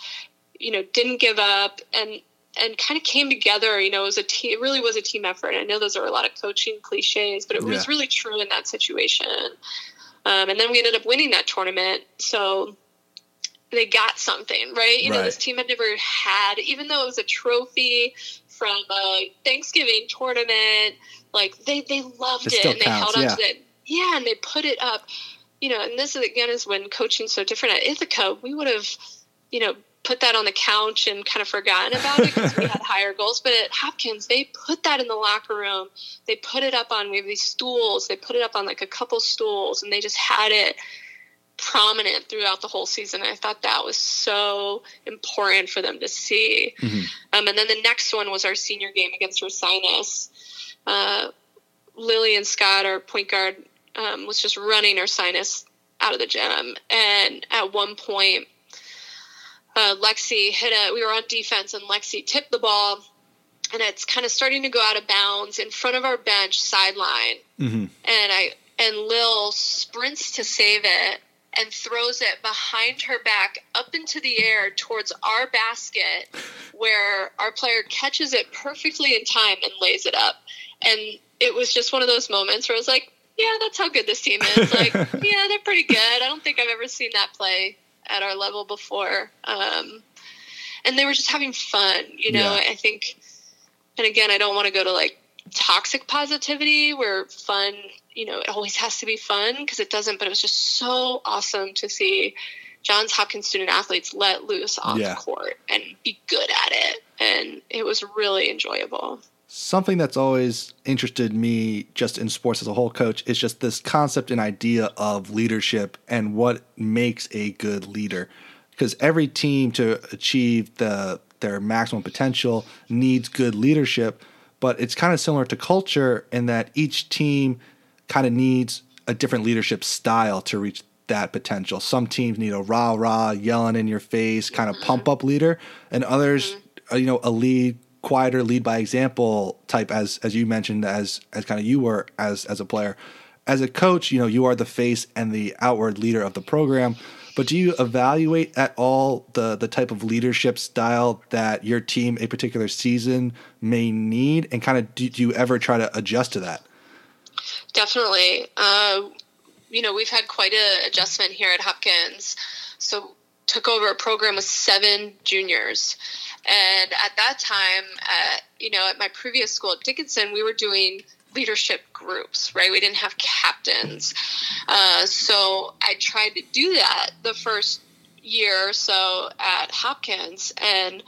you know, didn't give up, and and kind of came together. You know, it was a te- it really was a team effort. And I know those are a lot of coaching cliches, but it yeah. was really true in that situation. Um, and then we ended up winning that tournament. So they got something, right? You right. know, this team had never had, even though it was a trophy from a Thanksgiving tournament, like they, they loved it, it and counts. they held on yeah. to it. Yeah. And they put it up, you know, and this is, again, is when coaching's so different at Ithaca. We would have, you know, put that on the couch and kind of forgotten about it because we had higher goals. But at Hopkins, they put that in the locker room. They put it up on, we have these stools. They put it up on like a couple stools, and they just had it prominent throughout the whole season. I thought that was so important for them to see. Mm-hmm. Um, and then the next one was our senior game against Ursinus. Uh, Lillian Scott, our point guard, um, was just running Ursinus out of the gym. And at one point, Uh, Lexi hit a, we were on defense, and Lexi tipped the ball, and it's kind of starting to go out of bounds in front of our bench sideline. Mm-hmm. And I, and Lil sprints to save it and throws it behind her back up into the air towards our basket, where our player catches it perfectly in time and lays it up. And it was just one of those moments where I was like, yeah, that's how good this team is. Like, yeah, they're pretty good. I don't think I've ever seen that play at our level before. Um, and they were just having fun, you know, yeah. I think, and again, I don't want to go to like toxic positivity where fun, you know, it always has to be fun, 'cause it doesn't, but it was just so awesome to see Johns Hopkins student athletes let loose off yeah. the court and be good at it. And it was really enjoyable. Something that's always interested me just in sports as a whole, Coach, is just this concept and idea of leadership and what makes a good leader. Because every team to achieve the their maximum potential needs good leadership, but it's kind of similar to culture in that each team kind of needs a different leadership style to reach that potential. Some teams need a rah-rah, yelling in your face, kind of pump-up leader, and others, you know, a lead, quieter, lead by example type, as as you mentioned, as as kind of you were as as a player. As a coach, you know, you are the face and the outward leader of the program, but do you evaluate at all the the type of leadership style that your team a particular season may need, and kind of do, do you ever try to adjust to that? Definitely. Uh, you know, we've had quite an adjustment here at Hopkins. So took over a program with seven juniors. And at that time, uh, you know, at my previous school at Dickinson, we were doing leadership groups, right? We didn't have captains. Uh, so I tried to do that the first year or so at Hopkins. And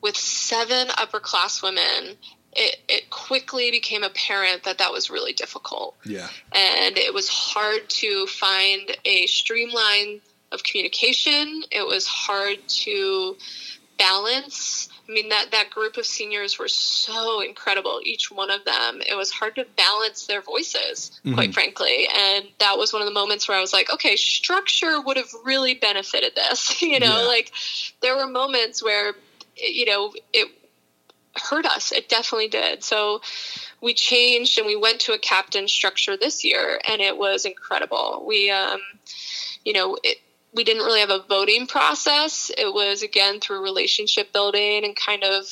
with seven upperclasswomen, it, it quickly became apparent that that was really difficult. Yeah. And it was hard to find a streamline of communication. It was hard to balance. I mean, that, that group of seniors were so incredible, each one of them. It was hard to balance their voices, mm-hmm. quite frankly. And that was one of the moments where I was like, okay, structure would have really benefited this. You know, yeah. like there were moments where, you know, it hurt us. It definitely did. So we changed and we went to a captain structure this year, and it was incredible. We, um, you know, it, we didn't really have a voting process. It was, again, through relationship building and kind of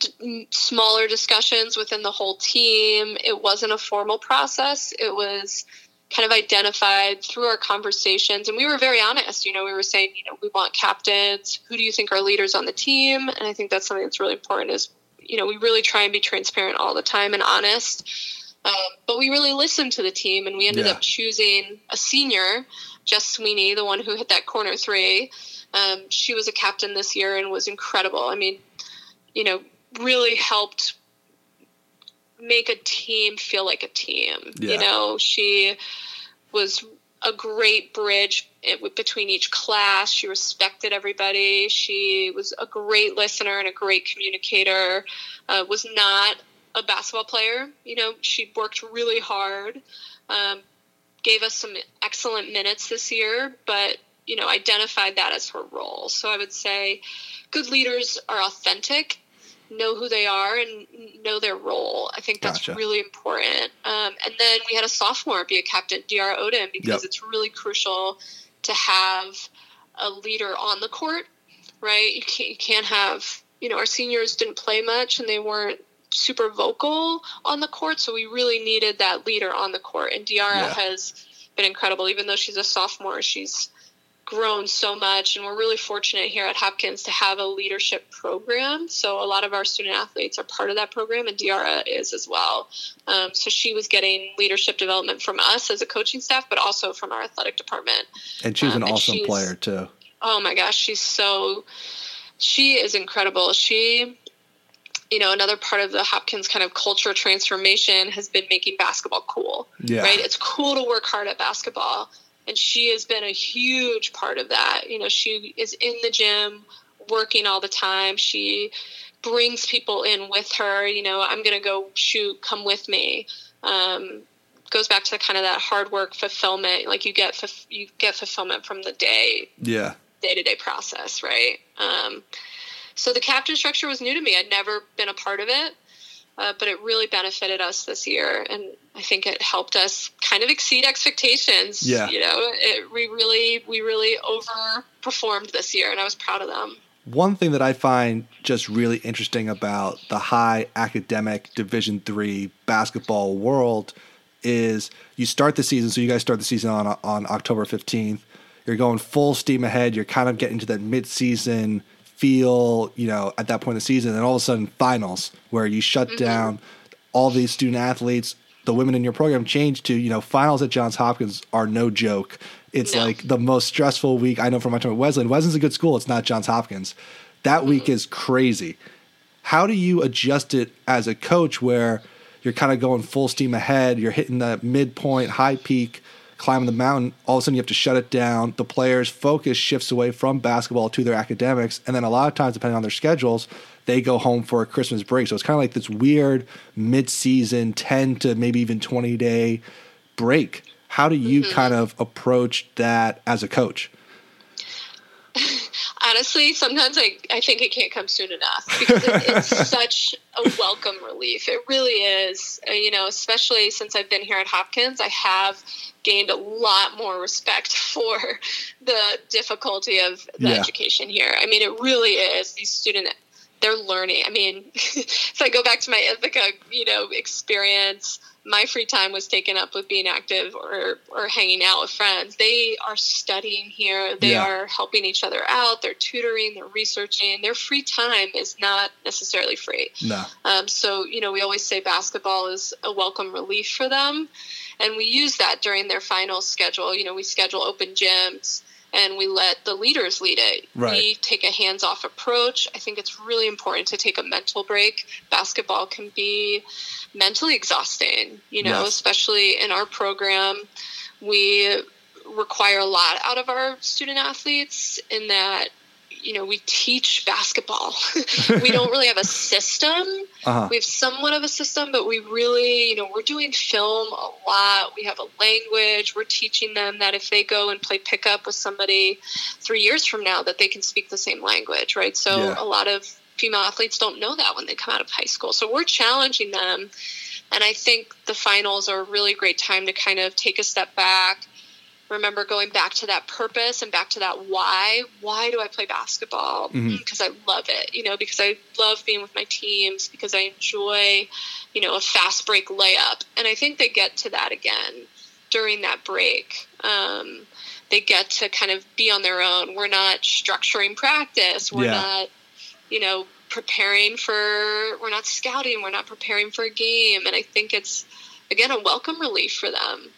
d- smaller discussions within the whole team. It wasn't a formal process. It was kind of identified through our conversations. And we were very honest. You know, we were saying, you know, we want captains. Who do you think are leaders on the team? And I think that's something that's really important is, you know, we really try and be transparent all the time and honest. Um, but we really listened to the team, and we ended yeah. up choosing a senior, Jess Sweeney, the one who hit that corner three. Um, she was a captain this year and was incredible. I mean, you know, really helped make a team feel like a team. Yeah. You know, she was a great bridge between each class. She respected everybody. She was a great listener and a great communicator, uh, was not a basketball player. You know, she worked really hard, um, gave us some excellent minutes this year, but, you know, identified that as her role. So I would say good leaders are authentic, know who they are, and know their role. I think that's gotcha. really important. Um, and then we had a sophomore be a captain, D R Oden, because yep. it's really crucial to have a leader on the court, right? You can't, you can't have, you know, our seniors didn't play much and they weren't super vocal on the court, so we really needed that leader on the court, and Diara yeah. has been incredible. Even though she's a sophomore, she's grown so much, and we're really fortunate here at Hopkins to have a leadership program, so a lot of our student athletes are part of that program, and Diara is as well. Um, so she was getting leadership development from us as a coaching staff, but also from our athletic department. And she's um, an awesome player too. Oh my gosh, she's so she is incredible. She, you know, another part of the Hopkins kind of culture transformation has been making basketball cool, yeah. right? It's cool to work hard at basketball. And she has been a huge part of that. You know, she is in the gym working all the time. She brings people in with her, you know, I'm going to go shoot, come with me. Um, goes back to the, kind of that hard work fulfillment. Like you get, you get fulfillment from the day, yeah. day-to-day process. Right. Um, so the captain structure was new to me. I'd never been a part of it, uh, but it really benefited us this year. And I think it helped us kind of exceed expectations. Yeah. You know, it, we really, we really overperformed this year and I was proud of them. One thing that I find just really interesting about the high academic Division three basketball world is you start the season. So you guys start the season on, on October fifteenth. You're going full steam ahead. You're kind of getting to that mid-season feel, you know, at that point of the season. And all of a sudden, finals, where you shut mm-hmm. down all these student athletes. The women in your program change to, you know, finals at Johns Hopkins are no joke. It's no. like the most stressful week I know from my time at Wesleyan. Wesleyan's a good school. It's not Johns Hopkins. That mm-hmm. week is crazy. How do you adjust it as a coach where you're kind of going full steam ahead, you're hitting the midpoint, high peak, climbing the mountain, all of a sudden you have to shut it down. The players' focus shifts away from basketball to their academics, and then a lot of times, depending on their schedules, they go home for a Christmas break. So it's kind of like this weird mid-season ten to maybe even twenty-day break. How do you mm-hmm. kind of approach that as a coach? Honestly, sometimes I, I think it can't come soon enough because it, it's such a welcome relief. It really is, you know, especially since I've been here at Hopkins, I have gained a lot more respect for the difficulty of the yeah. education here. I mean, it really is. These students, they're learning. I mean, if I go back to my Ithaca, you know, experience, my free time was taken up with being active or, or hanging out with friends. They are studying here. They yeah. are helping each other out. They're tutoring, they're researching. Their free time is not necessarily free. No. Um, so, you know, we always say basketball is a welcome relief for them. And we use that during their final schedule. You know, we schedule open gyms and we let the leaders lead it. Right. We take a hands-off approach. I think it's really important to take a mental break. Basketball can be mentally exhausting, you know, yes. especially in our program. We require a lot out of our student athletes in that, you know, we teach basketball. We don't really have a system. Uh-huh. We have somewhat of a system, but we really, you know, we're doing film a lot. We have a language. We're teaching them that if they go and play pickup with somebody three years from now, that they can speak the same language, right? So yeah. a lot of female athletes don't know that when they come out of high school. So we're challenging them. And I think the finals are a really great time to kind of take a step back, remember going back to that purpose and back to that why. Why do I play basketball? Mm-hmm. Because I love it, you know, because I love being with my teams, because I enjoy, you know, a fast break layup. And I think they get to that again during that break. Um, they get to kind of be on their own. We're not structuring practice. We're yeah. not, you know, preparing for, we're not scouting. We're not preparing for a game. And I think it's, again, a welcome relief for them.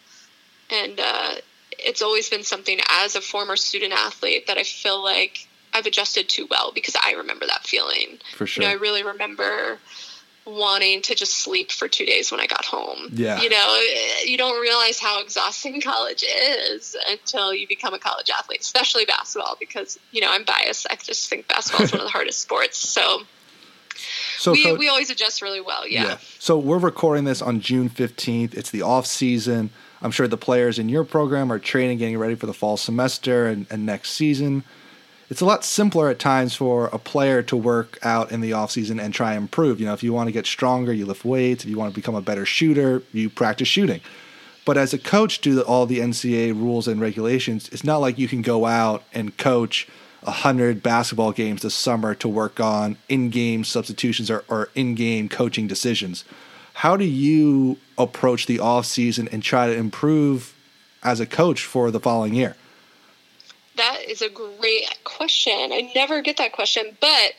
And, uh, it's always been something as a former student athlete that I feel like I've adjusted to well, because I remember that feeling. For sure. You know, I really remember wanting to just sleep for two days when I got home. Yeah. You know, you don't realize how exhausting college is until you become a college athlete, especially basketball, because, you know, I'm biased. I just think basketball is one of the hardest sports. So, so we, coach, we always adjust really well. Yeah. yeah. So we're recording this on June fifteenth. It's the off season. I'm sure the players in your program are training, getting ready for the fall semester and, and next season. It's a lot simpler at times for a player to work out in the offseason and try and improve. You know, if you want to get stronger, you lift weights. If you want to become a better shooter, you practice shooting. But as a coach, due to all the N C double A rules and regulations, it's not like you can go out and coach one hundred basketball games this summer to work on in-game substitutions or, or in-game coaching decisions. How do you approach the off season and try to improve as a coach for the following year? That is a great question. I never get that question, but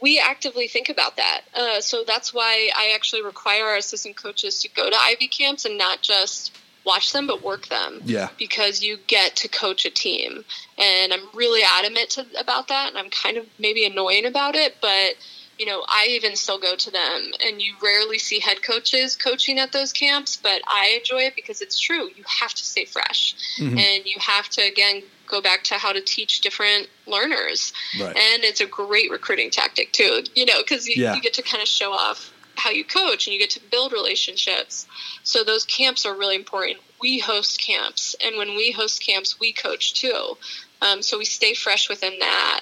we actively think about that. Uh, so that's why I actually require our assistant coaches to go to Ivy camps and not just watch them, but work them. Yeah. Because you get to coach a team. And I'm really adamant to, about that. And I'm kind of maybe annoying about it, but you know, I even still go to them, and you rarely see head coaches coaching at those camps, but I enjoy it because it's true. You have to stay fresh, mm-hmm. and you have to, again, go back to how to teach different learners. Right. And it's a great recruiting tactic too, you know, because you, yeah. you get to kind of show off how you coach, and you get to build relationships. So those camps are really important. We host camps, and when we host camps, we coach too. Um, so we stay fresh within that.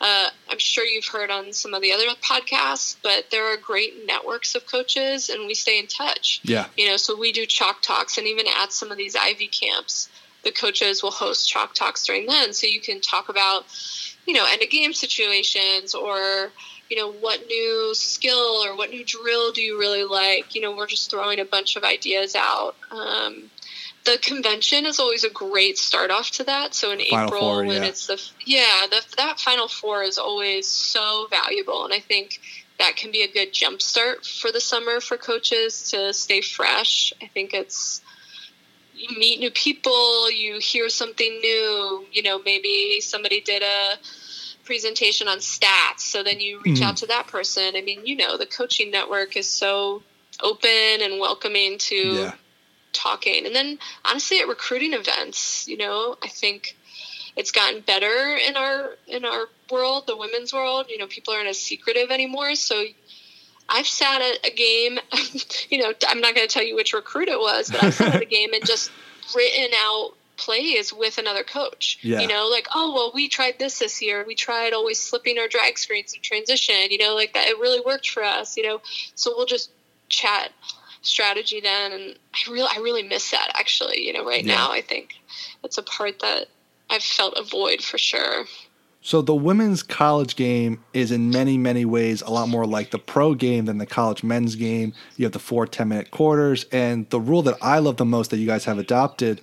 Uh, I'm sure you've heard on some of the other podcasts, but there are great networks of coaches, and we stay in touch. Yeah. You know, so we do chalk talks, and even at some of these Ivy camps, the coaches will host chalk talks during then. So you can talk about, you know, end of game situations, or, you know, what new skill or what new drill do you really like? You know, we're just throwing a bunch of ideas out. Um, The convention is always a great start off to that. So in Final April, four, when yeah. it's the yeah, the, that Final Four is always so valuable, and I think that can be a good jump start for the summer for coaches to stay fresh. I think it's you meet new people, you hear something new. You know, maybe somebody did a presentation on stats, so then you reach mm-hmm. out to that person. I mean, you know, the coaching network is so open and welcoming to. Yeah. talking. And then honestly at recruiting events, you know, I think it's gotten better in our in our world, the women's world. You know, people aren't as secretive anymore. So I've sat at a game, you know, I'm not going to tell you which recruit it was, but I've sat at a game and just written out plays with another coach. Yeah. You know, like, oh, well, we tried this this year. We tried always slipping our drag screens in transition, you know, like that. It really worked for us, you know, so we'll just chat strategy then. And I really, I really miss that actually, you know, right yeah. now, I think that's a part that I've felt a void for sure. So the women's college game is in many, many ways a lot more like the pro game than the college men's game. You have the four ten-minute quarters. And the rule that I love the most that you guys have adopted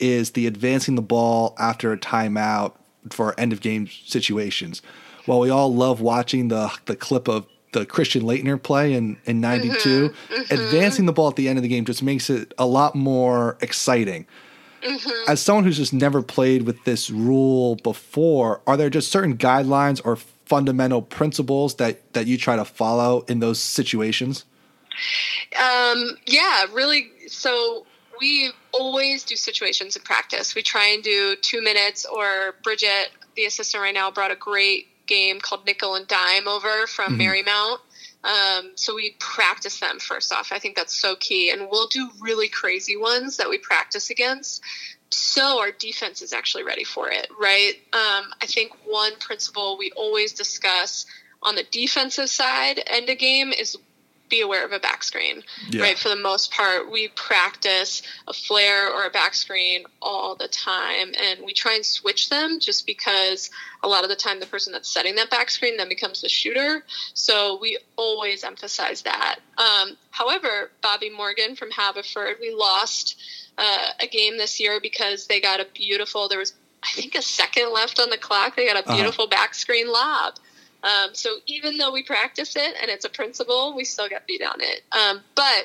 is the advancing the ball after a timeout for end-of-game situations. While we all love watching the the clip of the Christian Laettner play in, in ninety-two, mm-hmm, mm-hmm. advancing the ball at the end of the game just makes it a lot more exciting. Mm-hmm. As someone who's just never played with this rule before, are there just certain guidelines or fundamental principles that, that you try to follow in those situations? Um, yeah, really. So we always do situations in practice. We try and do two minutes or Bridget, the assistant right now, brought a great game called Nickel and Dime over from mm-hmm. Marymount. Um, so we practice them first off. I think that's so key. And we'll do really crazy ones that we practice against. So our defense is actually ready for it, right? Um, I think one principle we always discuss on the defensive side end of game is be aware of a back screen, yeah. right? For the most part, we practice a flare or a back screen all the time, and we try and switch them just because a lot of the time the person that's setting that back screen then becomes the shooter. So we always emphasize that. Um, however, Bobby Morgan from Haverford, we lost uh, a game this year because they got a beautiful, there was I think a second left on the clock, they got a beautiful uh-huh. back screen lob. Um, so even though we practice it and it's a principle, we still get beat on it. Um, but,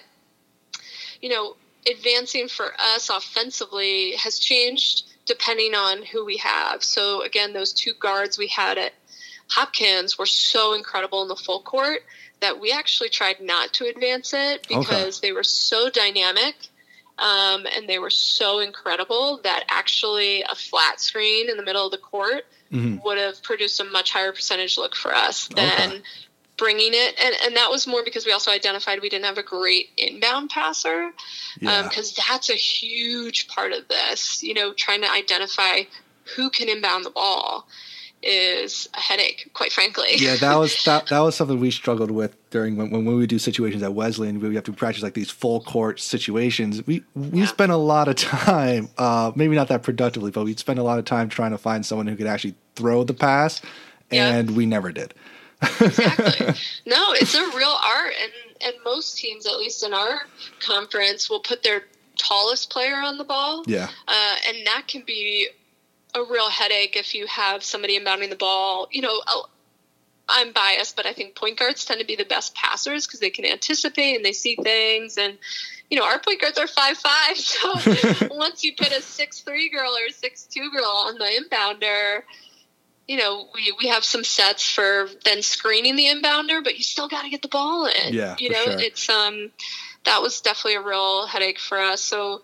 you know, advancing for us offensively has changed depending on who we have. So, again, those two guards we had at Hopkins were so incredible in the full court that we actually tried not to advance it because okay. they were so dynamic. Um, and they were so incredible that actually a flat screen in the middle of the court mm-hmm. would have produced a much higher percentage look for us than okay. bringing it. And, and that was more because we also identified we didn't have a great inbound passer yeah. um, 'cause that's a huge part of this. You know, trying to identify who can inbound the ball is a headache, quite frankly. Yeah, that was that, that was something we struggled with during when, when we do situations at Wesleyan. We have to practice like these full court situations. We we yeah. spend a lot of time, uh, maybe not that productively, but we spend a lot of time trying to find someone who could actually throw the pass, and yeah. we never did. Exactly. No, it's a real art, and and most teams, at least in our conference, will put their tallest player on the ball. Yeah, uh, and that can be a real headache if you have somebody inbounding the ball. You know, I'm biased, but I think point guards tend to be the best passers because they can anticipate and they see things. And, you know, our point guards are five five. So once you put a six three girl or a six two girl on the inbounder, you know, we, we have some sets for then screening the inbounder, but you still got to get the ball in. Yeah, you know, sure. it's um that was definitely a real headache for us. So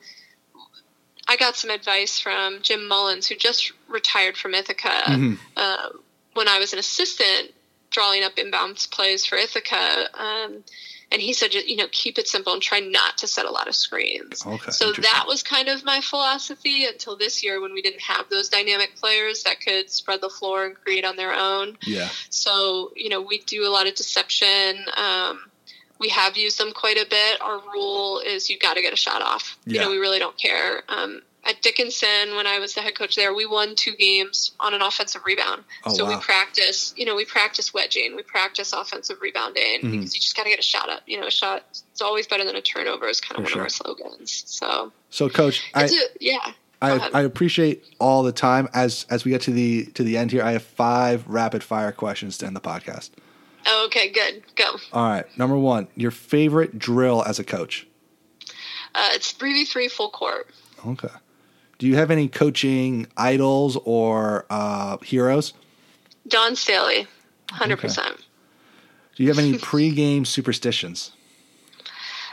I got some advice from Jim Mullins, who just retired from Ithaca, mm-hmm. uh, when I was an assistant drawing up inbounds plays for Ithaca. Um, and he said, you know, keep it simple and try not to set a lot of screens. Okay, so that was kind of my philosophy until this year when we didn't have those dynamic players that could spread the floor and create on their own. Yeah. So, you know, we do a lot of deception. Um, We have used them quite a bit. Our rule is you got to get a shot off. Yeah. You know, we really don't care. Um, at Dickinson, when I was the head coach there, we won two games on an offensive rebound. Oh, so wow. we practice, you know, we practice wedging. We practice offensive rebounding mm-hmm. because you just got to get a shot up. You know, a shot is always better than a turnover is kind of For one sure. of our slogans. So, so Coach, I, a, yeah. I, I appreciate all the time. As as we get to the to the end here, I have five rapid-fire questions to end the podcast. Okay, good. Go. All right. Number one, your favorite drill as a coach? Uh, it's three v three full court. Okay. Do you have any coaching idols or uh, heroes? Dawn Staley, one hundred percent. Okay. Do you have any pregame superstitions?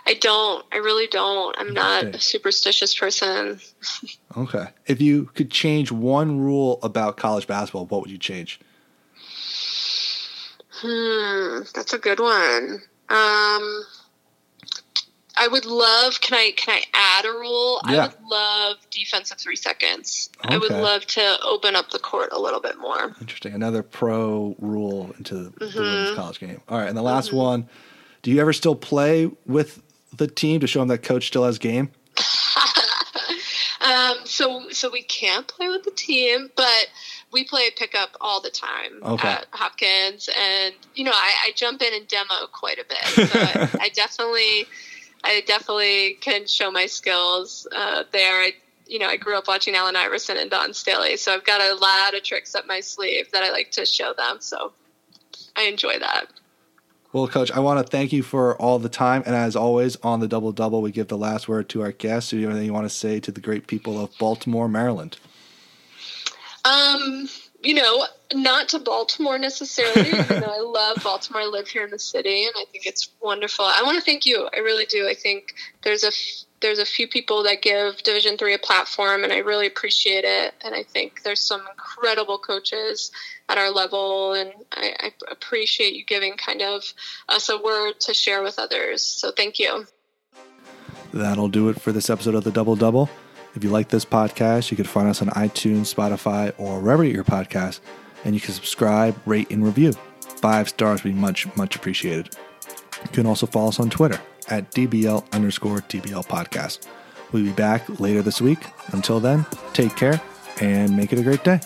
I don't. I really don't. I'm not okay. a superstitious person. Okay. If you could change one rule about college basketball, what would you change? Hmm, that's a good one. Um, I would love, can I, can I add a rule? Yeah. I would love defensive three seconds. Okay. I would love to open up the court a little bit more. Interesting. Another pro rule into the, mm-hmm. the women's college game. All right. And the last mm-hmm. one, do you ever still play with the team to show them that coach still has game? um, so, so we can play with the team, but we play pickup all the time okay. at Hopkins, and you know I, I jump in and demo quite a bit. So I, I definitely, I definitely can show my skills uh, there. I, you know, I grew up watching Allen Iverson and Dawn Staley, so I've got a lot of tricks up my sleeve that I like to show them. So I enjoy that. Well, Coach, I want to thank you for all the time, and as always, on the Double Double, we give the last word to our guests. Do you have anything you want to say to the great people of Baltimore, Maryland? Um, you know, not to Baltimore necessarily, even though I love Baltimore. I live here in the city and I think it's wonderful. I want to thank you. I really do. I think there's a, f- there's a few people that give Division three a platform and I really appreciate it. And I think there's some incredible coaches at our level and I, I appreciate you giving kind of us a word to share with others. So thank you. That'll do it for this episode of the Double Double. If you like this podcast, you can find us on iTunes, Spotify, or wherever you get your podcast, and you can subscribe, rate, and review. Five stars would be much, much appreciated. You can also follow us on Twitter at DBL underscore DBL podcast. We'll be back later this week. Until then, take care and make it a great day.